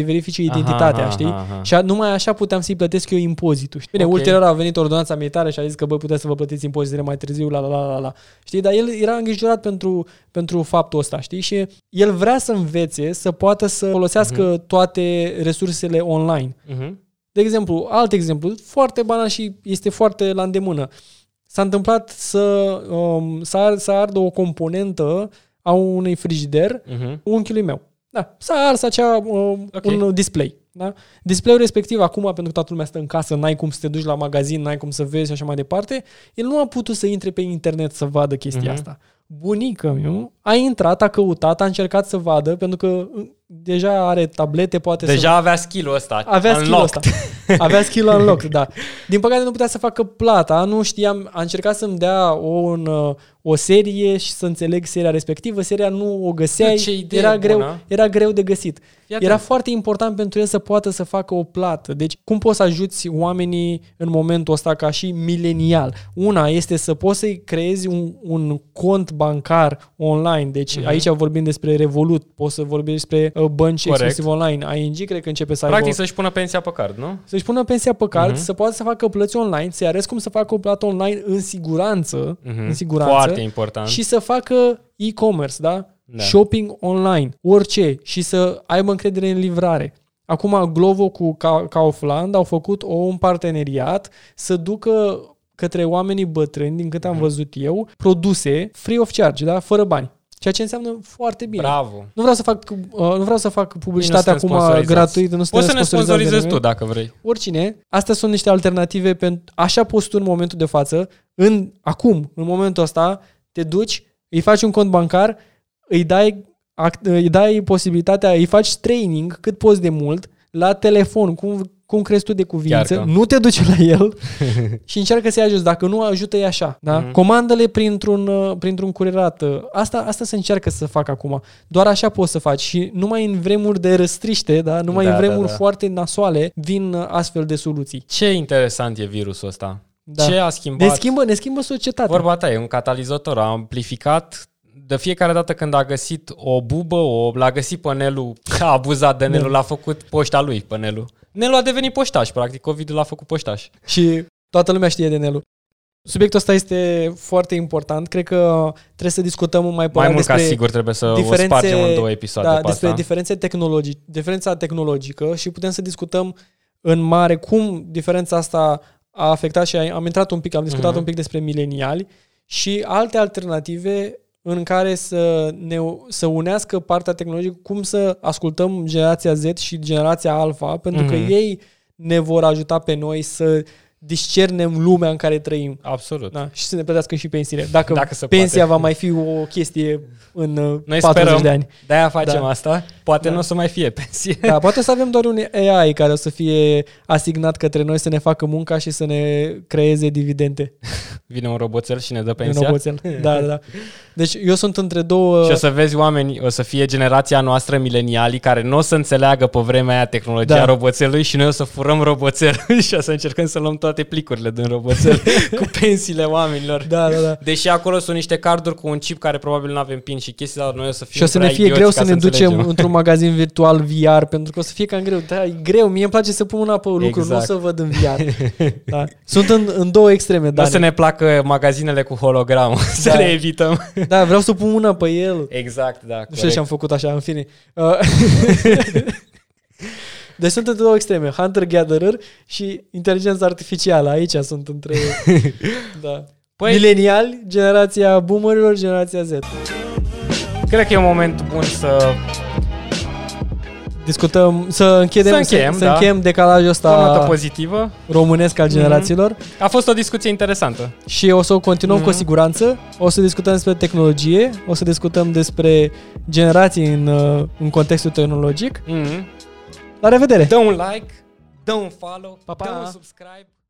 verifice identitatea, știi? Și numai așa puteam să-i plătesc eu impozitul. Știi? Bine, ulterior a venit ordonanța militară și a zis că, băi, puteți să vă plătiți impozitele mai târziu, la. Știi? Dar el era îngrijorat pentru faptul ăsta, știi? Și el vrea să învețe să poată să folosească toate resursele online. De exemplu, alt exemplu, foarte banal și este foarte la îndemână. S-a întâmplat să ardă o componentă a unui frigider, unchiului meu. Da, s-a ars un display. Da? Display-ul respectiv, acum, pentru că toată lumea stă în casă, n-ai cum să te duci la magazin, n-ai cum să vezi și așa mai departe, el nu a putut să intre pe internet să vadă chestia asta. Bunica meu a intrat, a căutat, a încercat să vadă, pentru că deja are tablete, poate deja avea skill-ul ăsta. Avea skill-ul unlocked, da. Din păcate nu putea să facă plata, nu știam, a încercat să-mi dea o serie și să înțeleg seria respectivă, seria nu o găseai, era greu de găsit. Era foarte important pentru el să poată să facă o plată. Deci cum poți să ajuți oamenii în momentul ăsta ca și milenial? Una este să poți să-i creezi un cont bancar online, deci aici vorbim despre Revolut, poți să vorbești despre bănci exclusiv online, ING cred că începe să practic să-și pună pensia pe card, nu? Să-și pună pensia pe card, să poată să facă plăți online, să-i arăți cum să facă o plată online în siguranță, foarte important. Și să facă e-commerce, da? Shopping online, orice, și să aibă încredere în livrare. Acum Glovo cu Kaufland au făcut un parteneriat să ducă către oamenii bătrâni, din câte am văzut eu, produse free of charge, da? Fără bani. Ceea ce înseamnă foarte bine. Bravo. Nu vreau să fac publicitatea acum gratuită. Poți să ne sponsorizezi tu dacă vrei. Oricine. Astea sunt niște alternative pentru așa poți tu în momentul de față, în momentul ăsta, te duci, îi faci un cont bancar, îi dai posibilitatea, îi faci training cât poți de mult la telefon, cum cum crezi tu de cuvință, nu te duci la el și încearcă să-i ajuți. Dacă nu, ajută-i așa. Da? Mm-hmm. Comandă-le printr-un curierat. Asta se încearcă să fac acum. Doar așa poți să faci. Și numai în vremuri de răstriște, da? numai în vremuri foarte nasoale, vin astfel de soluții. Ce interesant e virusul ăsta. Da. Ce a schimbat? Ne schimbă societatea. Vorba ta, e un catalizator. A amplificat. De fiecare dată când a găsit o bubă, l-a găsit pe Nelu, a abuzat de Nelu, l-a făcut poșta lui pe Nelu. Nelu a devenit poștaș, practic, COVID-ul l-a făcut poștaș. Și toată lumea știe de Nelu. Subiectul ăsta este foarte important. Cred că trebuie să discutăm mai mult despre, ca sigur, trebuie să o spargem în două episoade. Da, despre asta. Diferența tehnologică și putem să discutăm în mare cum diferența asta a afectat și am discutat un pic despre mileniali și alte alternative în care să unească partea tehnologică, cum să ascultăm generația Z și generația Alpha, pentru că ei ne vor ajuta pe noi să discernem lumea în care trăim. Absolut. Da? Și să ne plătească și pensiile. Dacă pensia va mai fi o chestie în 40 de ani. De-aia facem asta. Poate nu o să mai fie pensie. Da, poate să avem doar un AI care o să fie asignat către noi să ne facă munca și să ne creeze dividende. Vine un roboțel și ne dă pensia? Un roboțel, da. Deci eu sunt între două... Și o să vezi oameni, o să fie generația noastră milenialii care nu o să înțeleagă pe vremea aia tehnologia roboțelului și noi o să furăm roboțelul și o să încercăm să luăm toate plicurile din roboțel cu pensiile oamenilor. Da. Deși acolo sunt niște carduri cu un chip care probabil nu avem pin și chestii, dar noi o să fim. Și o să ne fie greu să ne ducem într-un magazin virtual VR, pentru că o să fie cam greu. Da, e greu, mie îmi place să pun mâna pe lucruri, nu o să văd în VR. Da. Sunt în două extreme, Dani. Nu să ne placă magazinele cu hologram, să le evităm. Da, vreau să pun mâna pe el. Exact, da. Nu știu ce am făcut așa, în fine. Deci sunt între două extreme, hunter-gatherer și inteligența artificială. Aici sunt între mileniali, generația boomerilor, generația Z. Cred că e un moment bun să discutăm, să încheiem decalajul ăsta, o notă pozitivă, românesc al generațiilor. A fost o discuție interesantă. Și o să o continuăm cu siguranță. O să discutăm despre tehnologie, o să discutăm despre generații în contextul tehnologic. La revedere! Dă un like, dă un follow, dă un subscribe.